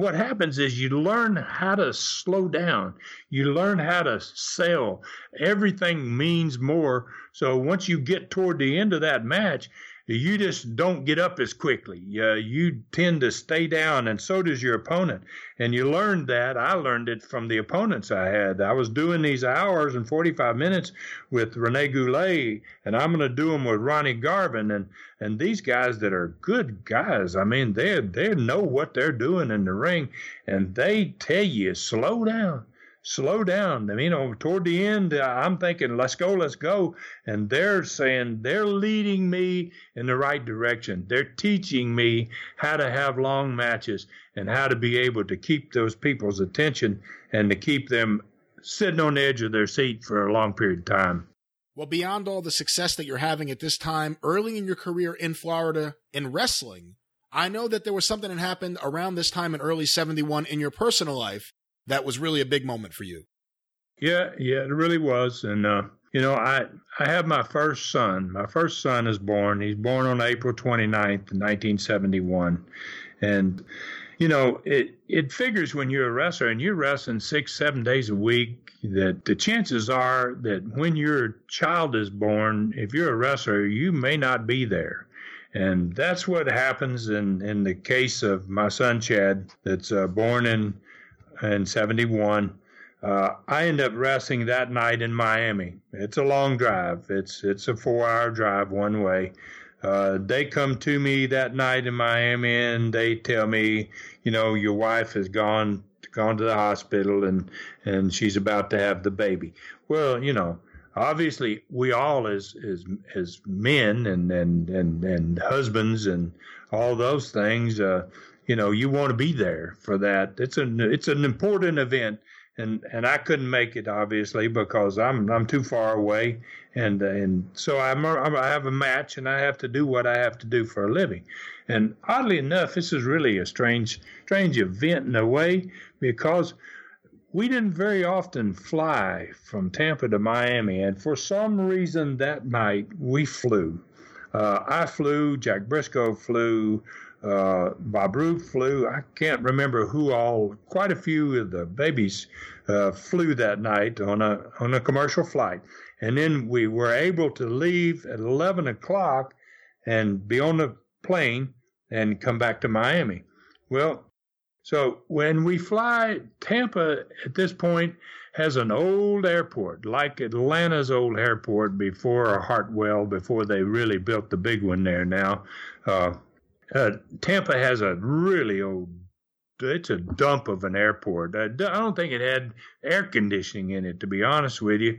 what happens is you learn how to slow down. You learn how to sell. Everything means more. So once you get toward the end of that match, you just don't get up as quickly. You tend to stay down, and so does your opponent. And you learned that. I learned it from the opponents I had. I was doing these hours and 45 minutes with Rene Goulet, and I'm going to do them with Ronnie Garvin. And these guys that are good guys, I mean, they know what they're doing in the ring, and they tell you, slow down. Slow down. I mean, toward the end, I'm thinking, let's go, let's go. And they're saying they're leading me in the right direction. They're teaching me how to have long matches and how to be able to keep those people's attention and to keep them sitting on the edge of their seat for a long period of time. Well, beyond all the success that you're having at this time, early in your career in Florida in wrestling, I know that there was something that happened around this time in early 71 in your personal life that was really a big moment for you. Yeah, it really was. And, I have my first son. My first son is born. He's born on April 29th, 1971. And, it figures when you're a wrestler and you're wrestling 6-7 days a week that the chances are that when your child is born, if you're a wrestler, you may not be there. And that's what happens in the case of my son, Chad, that's born in 71, I end up wrestling that night in Miami. It's a long drive. It's a 4-hour drive one way. They come to me that night in Miami and they tell me, your wife has gone to the hospital and she's about to have the baby. Well, obviously we all as men and husbands and all those things, you want to be there for that. It's an important event, and I couldn't make it obviously because I'm too far away, and so I have a match and I have to do what I have to do for a living. And oddly enough, this is really a strange event in a way because we didn't very often fly from Tampa to Miami, and for some reason that night we flew. I flew. Jack Briscoe flew. Bob Roop flew. I can't remember who all. Quite a few of the babies flew that night on a commercial flight, and then we were able to leave at 11 o'clock and be on the plane and come back to Miami. Well, so when we fly, Tampa at this point has an old airport like Atlanta's old airport before Hartwell, before they really built the big one there now. Tampa has a really old, it's a dump of an airport. I don't think it had air conditioning in it, to be honest with you.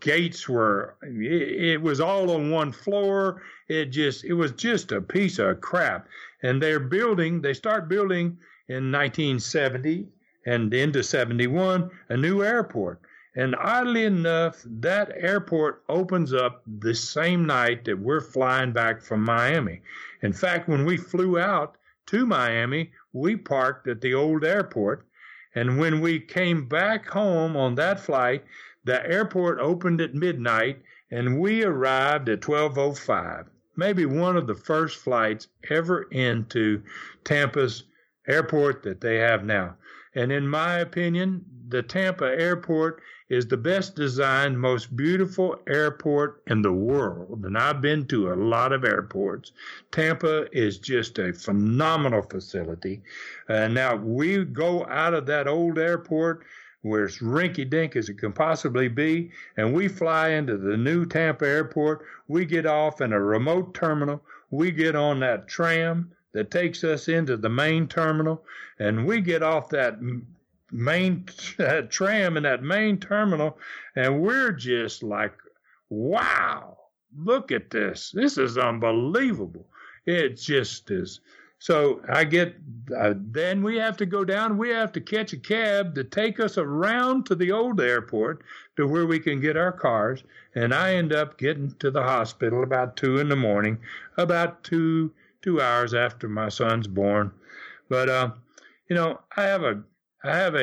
Gates were, it was all on one floor. It was just a piece of crap. And they start building in 1970 and into 71, a new airport. And oddly enough, that airport opens up the same night that we're flying back from Miami. In fact, when we flew out to Miami, we parked at the old airport. And when we came back home on that flight, the airport opened at midnight, and we arrived at 12:05. Maybe one of the first flights ever into Tampa's airport that they have now. And in my opinion, the Tampa airport is the best designed, most beautiful airport in the world. And I've been to a lot of airports. Tampa is just a phenomenal facility. Now, we go out of that old airport where it's rinky-dink as it can possibly be, and we fly into the new Tampa airport. We get off in a remote terminal. We get on that tram that takes us into the main terminal, and we get off that main tram in that main terminal, and we're just like, wow, look at this. This is unbelievable. It just is. So I get, then we have to go down, we have to catch a cab to take us around to the old airport to where we can get our cars. And I end up getting to the hospital about 2 in the morning, about two hours after my son's born. But, you know, I have a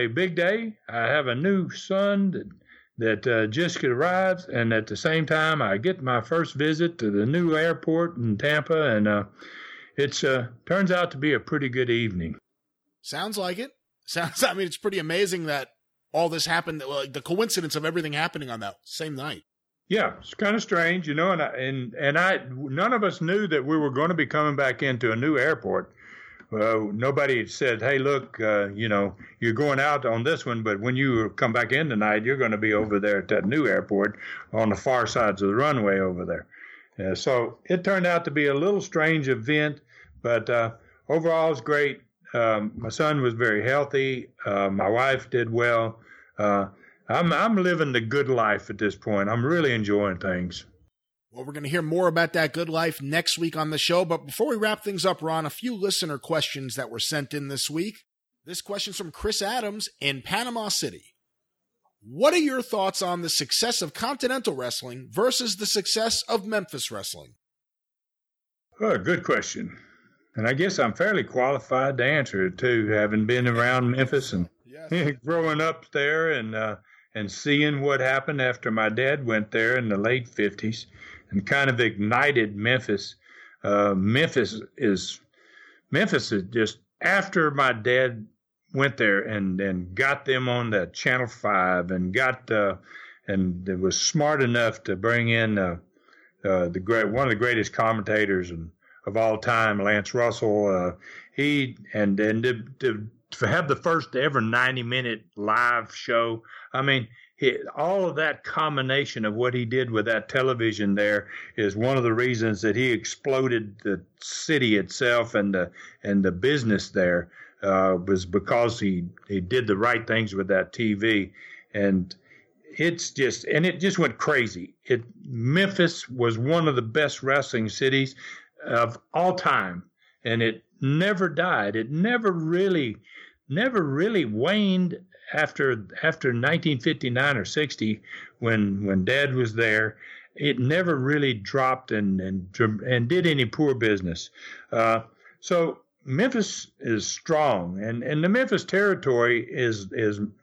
big day. I have a new son that just arrives. And at the same time, I get my first visit to the new airport in Tampa, and, it turns out to be a pretty good evening. Sounds like it. I mean, it's pretty amazing that all this happened, like the coincidence of everything happening on that same night. Yeah, it's kind of strange, you know, and I, none of us knew that we were going to be coming back into a new airport. Nobody said, hey, look, you know, you're going out on this one, but when you come back in tonight, you're going to be over there at that new airport on the far sides of the runway over there. So it turned out to be a little strange event, but overall it's great. My son was very healthy. My wife did well. I'm living the good life at this point. I'm really enjoying things. Well, we're going to hear more about that good life next week on the show. But before we wrap things up, Ron, a few listener questions that were sent in this week. This question's from Chris Adams in Panama City. What are your thoughts on the success of Continental Wrestling versus the success of Memphis Wrestling? Well, good question. And I guess I'm fairly qualified to answer it, too, having been around Memphis and growing up there and seeing what happened after my dad went there in the late 50s and kind of ignited Memphis. Memphis is just after my dad went there and got them on that Channel 5 and and it was smart enough to bring in one of the greatest commentators of all time, Lance Russell. He to have the first ever 90-minute live show. I mean, all of that combination of what he did with that television there is one of the reasons that he exploded the city itself and the business there. Was because he did the right things with that TV, and it just went crazy. Memphis was one of the best wrestling cities of all time, and it never died. It never really waned after 1959 or 60 when Dad was there. It never really dropped and did any poor business. So Memphis is strong, and the Memphis territory is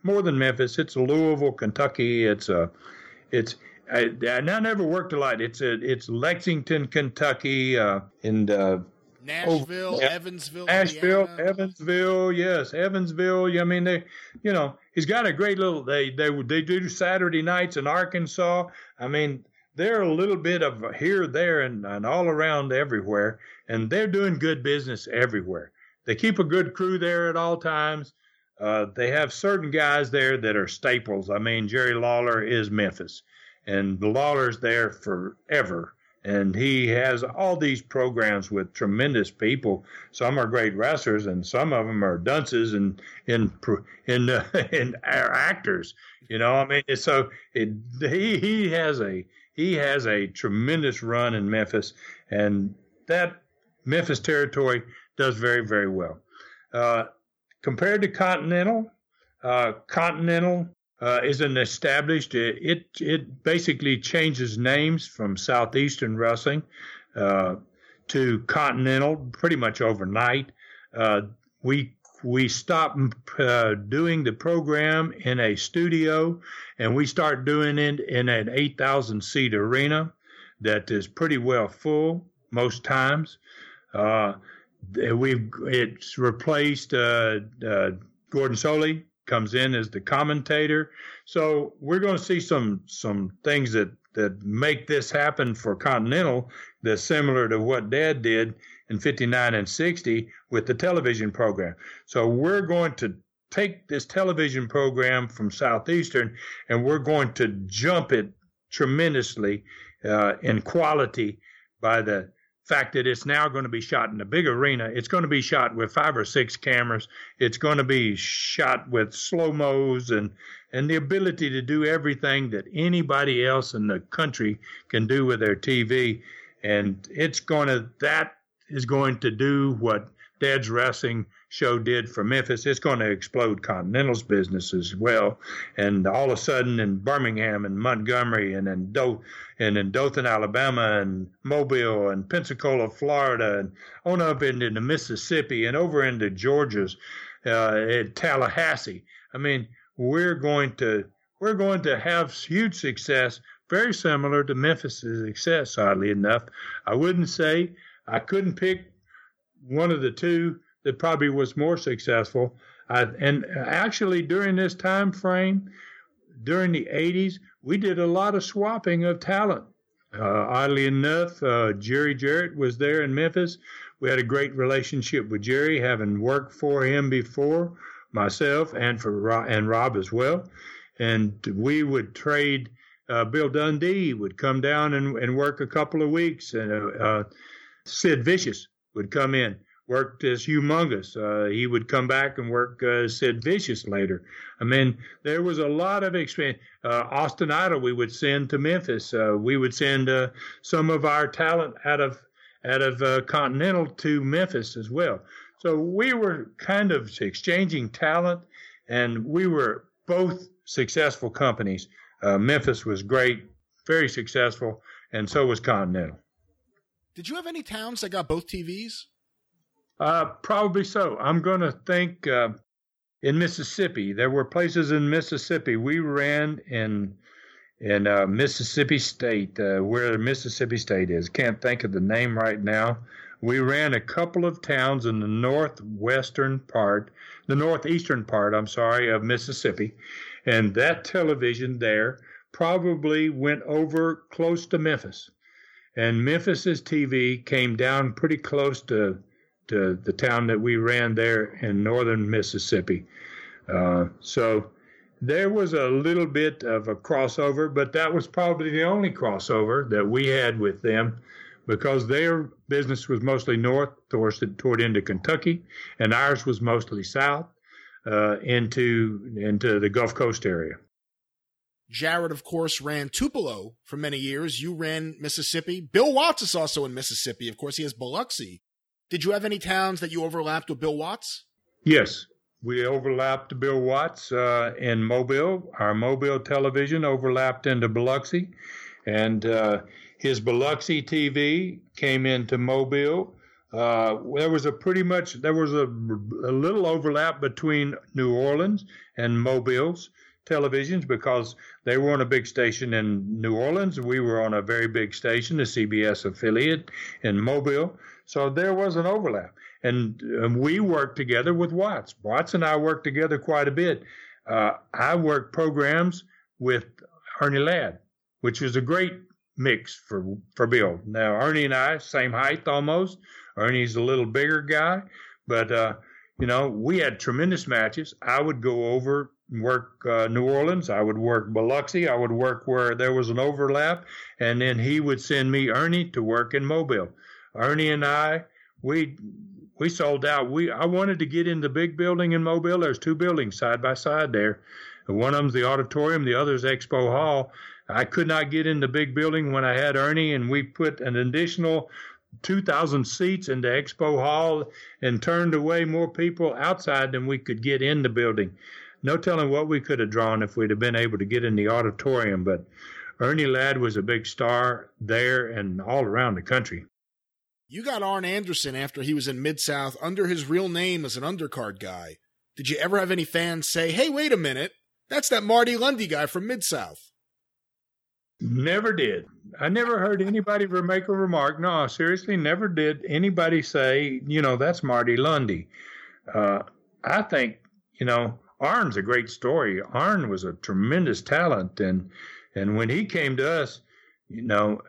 more than Memphis. It's Louisville, Kentucky. And I never worked a lot. It's Lexington, Kentucky, and Nashville, Evansville, Indiana. Evansville. Yes, Evansville. I mean, he's got a great little. They do Saturday nights in Arkansas. I mean, they're a little bit of here, there, and all around everywhere, and they're doing good business everywhere. They keep a good crew there at all times. They have certain guys there that are staples. I mean, Jerry Lawler is Memphis, and Lawler's there forever, and he has all these programs with tremendous people. Some are great wrestlers, and some of them are dunces and are actors. You know, I mean, so he has a tremendous run in Memphis, and that Memphis territory does very, very well. Compared to Continental, isn't established. It basically changes names from Southeastern Wrestling to Continental pretty much overnight. We stopped doing the program in a studio, and we start doing it in an 8,000-seat arena that is pretty well full most times. It's replaced Gordon Solie comes in as the commentator. So we're going to see some things that make this happen for Continental that's similar to what Dad did in 59 and 60 with the television program. So we're going to take this television program from Southeastern, and we're going to jump it tremendously in quality by the fact that it's now going to be shot in a big arena. It's going to be shot with 5 or 6 cameras. It's going to be shot with slow-mos and the ability to do everything that anybody else in the country can do with their TV. And that is going to do what Dad's wrestling show did for Memphis. It's going to explode Continental's business as well. And all of a sudden in Birmingham and Montgomery and in Dothan, Alabama, and Mobile and Pensacola, Florida, and on up into the Mississippi and over into Georgia's at Tallahassee. I mean, we're going to have huge success, very similar to Memphis's success, oddly enough. I couldn't pick one of the two that probably was more successful. And actually, during this time frame, during the 80s, we did a lot of swapping of talent. Oddly enough, Jerry Jarrett was there in Memphis. We had a great relationship with Jerry, having worked for him before, myself and Rob as well. And we would trade. Bill Dundee would come down and work a couple of weeks, and Sid Vicious would come in, worked as Humongous. He would come back and work Sid Vicious later. I mean, there was a lot of experience. Austin Idol we would send to Memphis. We would send some of our talent out of Continental to Memphis as well. So we were kind of exchanging talent, and we were both successful companies. Memphis was great, very successful, and so was Continental. Did you have any towns that got both TVs? Probably so. I'm going to think in Mississippi. There were places in Mississippi. We ran in Mississippi State, where Mississippi State is. Can't think of the name right now. We ran a couple of towns in the northeastern part, of Mississippi. And that television there probably went over close to Memphis. And Memphis's TV came down pretty close to the town that we ran there in northern Mississippi. So there was a little bit of a crossover, but that was probably the only crossover that we had with them, because their business was mostly north toward into Kentucky, and ours was mostly south. Into the Gulf Coast area. Jarrett, of course, ran Tupelo for many years. You ran Mississippi. Bill Watts is also in Mississippi. Of course, he has Biloxi. Did you have any towns that you overlapped with Bill Watts? Yes, we overlapped Bill Watts in Mobile. Our Mobile television overlapped into Biloxi, and his Biloxi TV came into Mobile. There was a little overlap between New Orleans and Mobile's televisions, because they were on a big station in New Orleans. We were on a very big station, a CBS affiliate in Mobile. So there was an overlap, and we worked together with Watts. Watts and I worked together quite a bit. I worked programs with Ernie Ladd, which was a great mix for Bill. Now, Ernie and I, same height almost. Ernie's a little bigger guy, but, we had tremendous matches. I would go over and work New Orleans. I would work Biloxi. I would work where there was an overlap, and then he would send me, Ernie, to work in Mobile. Ernie and I, we sold out. I wanted to get in the big building in Mobile. There's 2 buildings side by side there. One of them's the auditorium. The other's Expo Hall. I could not get in the big building when I had Ernie, and we put an additional 2,000 seats into Expo Hall and turned away more people outside than we could get in the building. No telling what we could have drawn if we'd have been able to get in the auditorium, but Ernie Ladd was a big star there and all around the country. You got Arn Anderson after he was in Mid-South under his real name as an undercard guy. Did you ever have any fans say, hey, wait a minute, that's that Marty Lundy guy from Mid-South? Never did. I never heard anybody make a remark. No, seriously, never did anybody say, you know, that's Marty Lundy. I think, you know, Arn's a great story. Arn was a tremendous talent, and when he came to us, you know,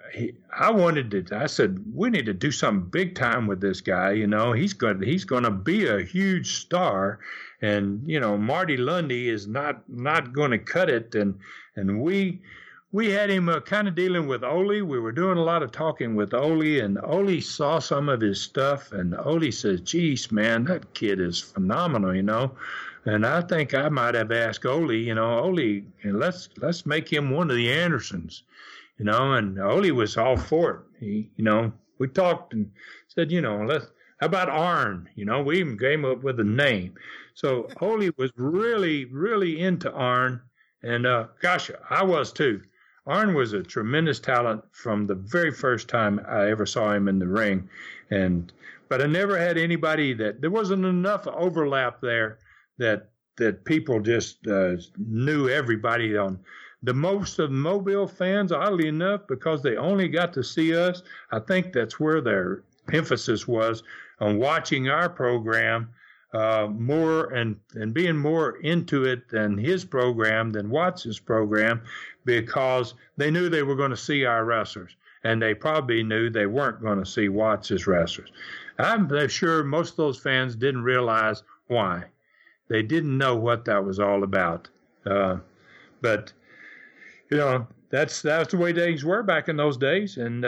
I said, we need to do something big time with this guy. You know, he's going to be a huge star, and, you know, Marty Lundy is not going to cut it. And we had him kind of dealing with Oli. We were doing a lot of talking with Oli, and Oli saw some of his stuff, and Oli says, geez, man, that kid is phenomenal, you know. And I think I might have asked Oli, you know, Oli, let's make him one of the Andersons, you know. And Oli was all for it. He, you know, we talked and said, you know, how about Arn? You know, we even came up with a name. So Oli was really, really into Arn, and gosh, I was too. Arn was a tremendous talent from the very first time I ever saw him in the ring. But I never had anybody there wasn't enough overlap there that people just knew everybody on. The most of Mobile fans, oddly enough, because they only got to see us, I think that's where their emphasis was on watching our program more and being more into it than his program, than Watts' program, because they knew they were going to see our wrestlers, and they probably knew they weren't going to see Watts' wrestlers. I'm sure most of those fans didn't realize why. They didn't know what that was all about. But, you know, that's the way things were back in those days, and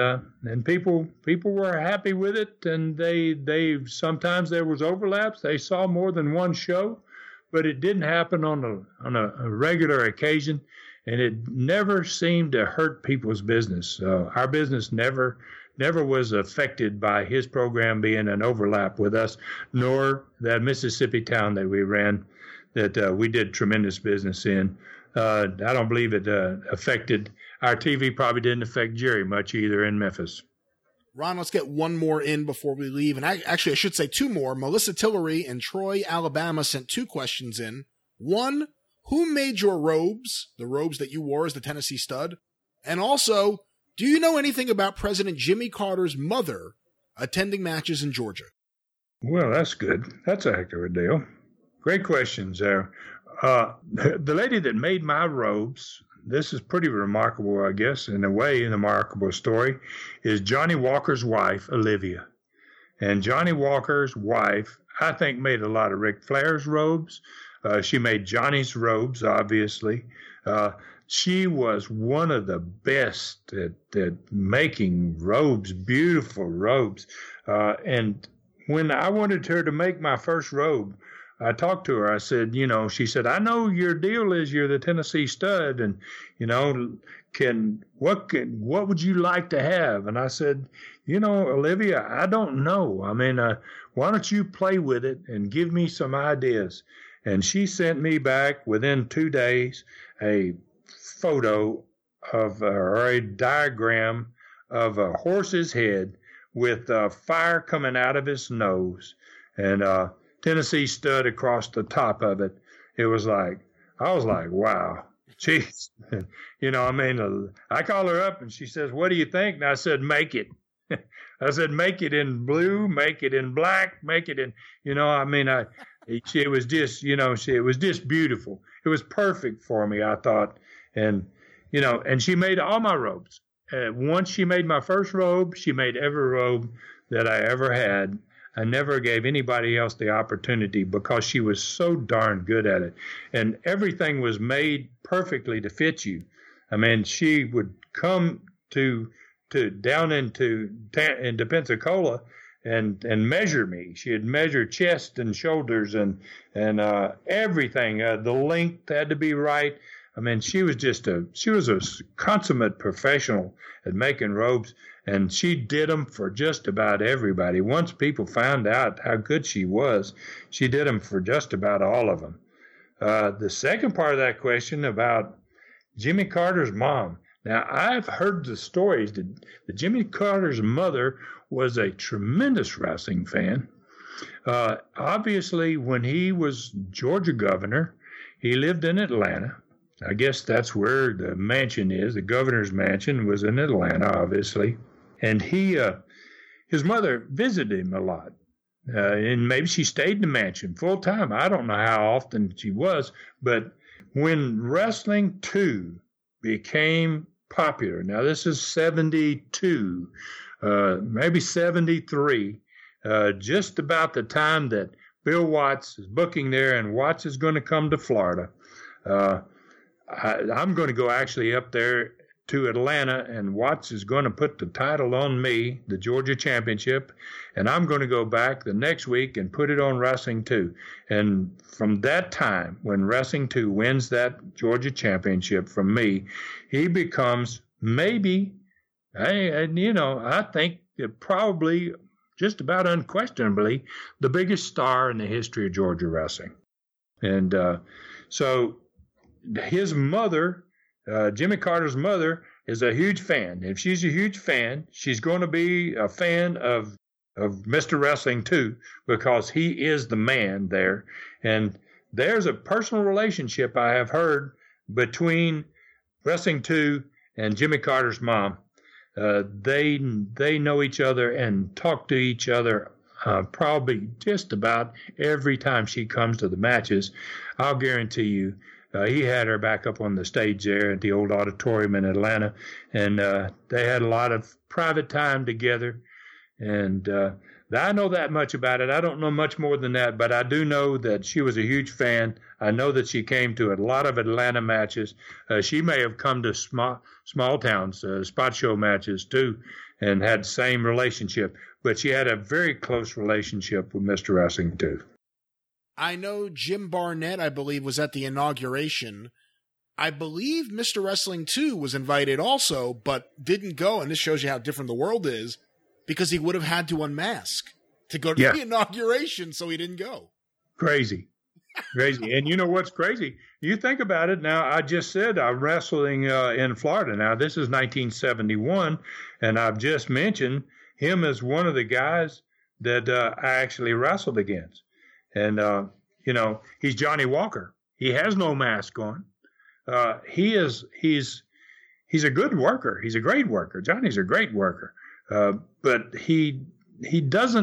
people were happy with it, and they sometimes there was overlaps. They saw more than one show, but it didn't happen on a regular occasion, and it never seemed to hurt people's business. Our business never was affected by his program being an overlap with us, nor that Mississippi town that we ran, that we did tremendous business in. I don't believe it affected our TV. Probably didn't affect Jerry much either in Memphis. Ron, let's get one more in before we leave. And I should say two more. Melissa Tillery in Troy, Alabama sent two questions in. One, who made your robes, the robes that you wore as the Tennessee Stud? And also, do you know anything about President Jimmy Carter's mother attending matches in Georgia? Well, that's good. That's a heck of a deal. Great questions there. The lady that made my robes, this is pretty remarkable, I guess, in a way, in a remarkable story, is Johnny Walker's wife, Olivia. And Johnny Walker's wife, I think, made a lot of Ric Flair's robes. She made Johnny's robes, obviously. She was one of the best at making robes, beautiful robes. And when I wanted her to make my first robe, I talked to her. I said, you know, she said, I know your deal is you're the Tennessee Stud, and, you know, what would you like to have? And I said, you know, Olivia, I don't know. I mean, why don't you play with it and give me some ideas? And she sent me back within 2 days a photo of or a diagram of a horse's head with fire coming out of his nose and Tennessee Stud across the top of it. It was like, I was like, wow, jeez. You know, I mean, I call her up and she says, what do you think? And I said, make it. I said, make it in blue, make it in black, make it in, you know, I mean, it was just, you know, it was just beautiful. It was perfect for me, I thought. And, you know, and she made all my robes. Once she made my first robe, she made every robe that I ever had. I never gave anybody else the opportunity because she was so darn good at it. And everything was made perfectly to fit you. I mean, she would come to down into Pensacola and measure me. She had measured chest and shoulders and everything. The length had to be right. I mean, she was a consummate professional at making robes, and she did them for just about everybody. Once people found out how good she was, she did them for just about all of them. The second part of that question about Jimmy Carter's mom. Now, I've heard the stories that Jimmy Carter's mother was a tremendous wrestling fan. Obviously, when he was Georgia governor, he lived in Atlanta. I guess that's where the mansion is. The governor's mansion was in Atlanta, obviously. And his mother visited him a lot. And maybe she stayed in the mansion full time. I don't know how often she was. But when Wrestling 2 became popular, now this is 72, maybe 73, just about the time that Bill Watts is booking there and Watts is going to come to Florida. I'm going to go actually up there to Atlanta, and Watts is going to put the title on me, the Georgia Championship, and I'm going to go back the next week and put it on Wrestling 2. And from that time, when Wrestling 2 wins that Georgia Championship from me, he becomes maybe, I think it probably just about unquestionably the biggest star in the history of Georgia wrestling. And so his mother, Jimmy Carter's mother, is a huge fan. If she's a huge fan, she's going to be a fan of Mr. Wrestling 2, because he is the man there. And there's a personal relationship I have heard between Wrestling 2 and Jimmy Carter's mom. They know each other and talk to each other probably just about every time she comes to the matches. I'll guarantee you, he had her back up on the stage there at the old auditorium in Atlanta, and they had a lot of private time together. And I know that much about it. I don't know much more than that, but I do know that she was a huge fan. I know that she came to a lot of Atlanta matches. She may have come to small towns, spot show matches too, and had the same relationship. But she had a very close relationship with Mr. Wrestling too. I know Jim Barnett, I believe, was at the inauguration. I believe Mr. Wrestling 2 was invited also, but didn't go. And this shows you how different the world is, because he would have had to unmask to go to the inauguration, so he didn't go. Crazy. And you know what's crazy? You think about it now. I just said I'm wrestling in Florida. Now, this is 1971, and I've just mentioned him as one of the guys that I actually wrestled against. And, he's Johnny Walker. He has no mask on. He's a good worker. He's a great worker. Johnny's a great worker. But he just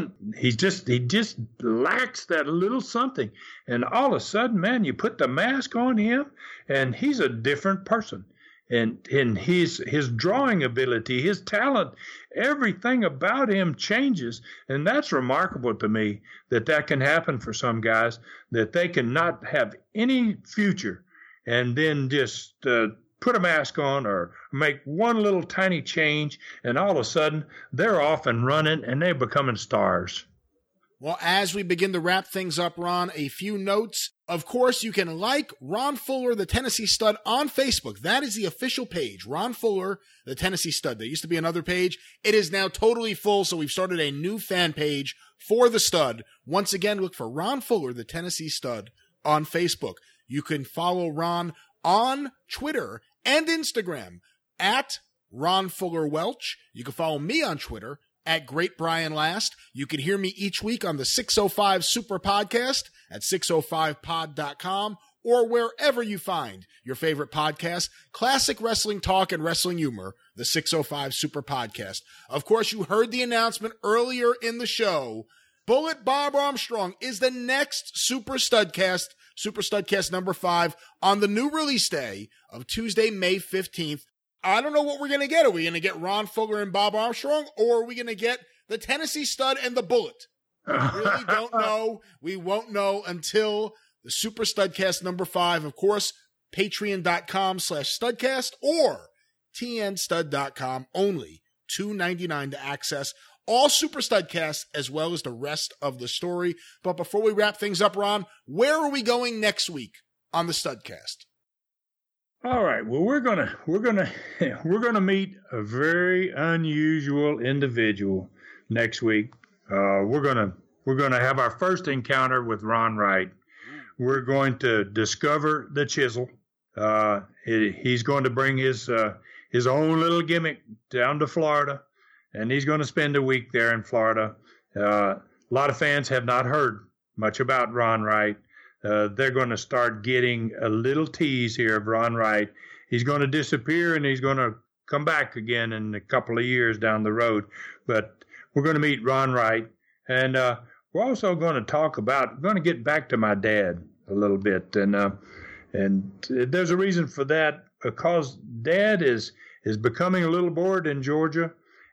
lacks that little something. And all of a sudden, man, you put the mask on him and he's a different person. And his drawing ability, his talent, everything about him changes. And that's remarkable to me that can happen for some guys, that they cannot have any future and then just put a mask on or make one little tiny change, and all of a sudden they're off and running and they're becoming stars. Well, as we begin to wrap things up, Ron, a few notes. Of course, you can like Ron Fuller, the Tennessee Stud, on Facebook. That is the official page, Ron Fuller, the Tennessee Stud. There used to be another page. It is now totally full, so we've started a new fan page for the Stud. Once again, look for Ron Fuller, the Tennessee Stud, on Facebook. You can follow Ron on Twitter and Instagram at Ron Fuller Welch. You can follow me on Twitter at Great Brian Last. You can hear me each week on the 605 Super Podcast at 605pod.com or wherever you find your favorite podcast. Classic wrestling talk and wrestling humor, the 605 Super Podcast. Of course, you heard the announcement earlier in the show. Bullet Bob Armstrong is the next Super Studcast number 5 on the new release day of Tuesday, May 15th. I don't know what we're going to get. Are we going to get Ron Fuller and Bob Armstrong, or are we going to get the Tennessee Stud and the Bullet? We really don't know. We won't know until the Super Studcast number 5. Of course, patreon.com/studcast or tnstud.com. Only $2.99 to access all Super Studcasts as well as the rest of the story. But before we wrap things up, Ron, where are we going next week on the Studcast? All right. Well, we're gonna meet a very unusual individual next week. We're gonna have our first encounter with Ron Wright. We're going to discover the chisel. He's going to bring his own little gimmick down to Florida, and he's going to spend a week there in Florida. A lot of fans have not heard much about Ron Wright. They're going to start getting a little tease here of Ron Wright. He's going to disappear, and he's going to come back again in a couple of years down the road. But we're going to meet Ron Wright, and we're also going to talk about, we're going to get back to my dad a little bit, and there's a reason for that, because Dad is becoming a little bored in Georgia,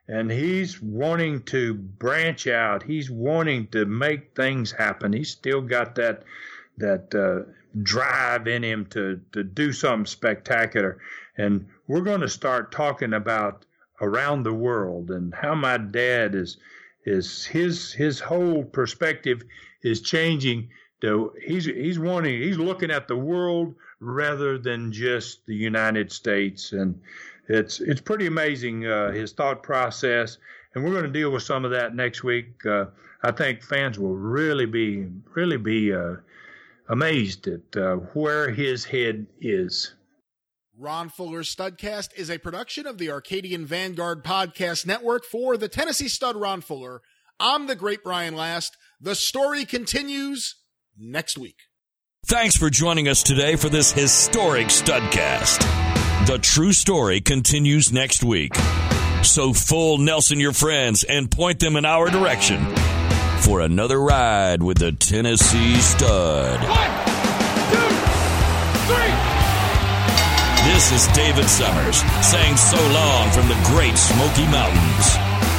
and he's wanting to branch out. He's wanting to make things happen. He's still got that drive in him to do something spectacular. And we're going to start talking about around the world and how my dad is his whole perspective is changing. So he's looking at the world rather than just the United States, and it's pretty amazing, his thought process. And we're going to deal with some of that next week. I think fans will really be amazed at where his head is. Ron Fuller's Studcast is a production of the Arcadian Vanguard Podcast Network. For the Tennessee Stud, Ron Fuller, I'm the great Brian Last. The story continues next week. Thanks for joining us today for this historic Studcast. The true story continues next week. So full Nelson your friends and point them in our direction for another ride with the Tennessee Stud. 1, 2, 3. This is David Summers saying so long from the Great Smoky Mountains.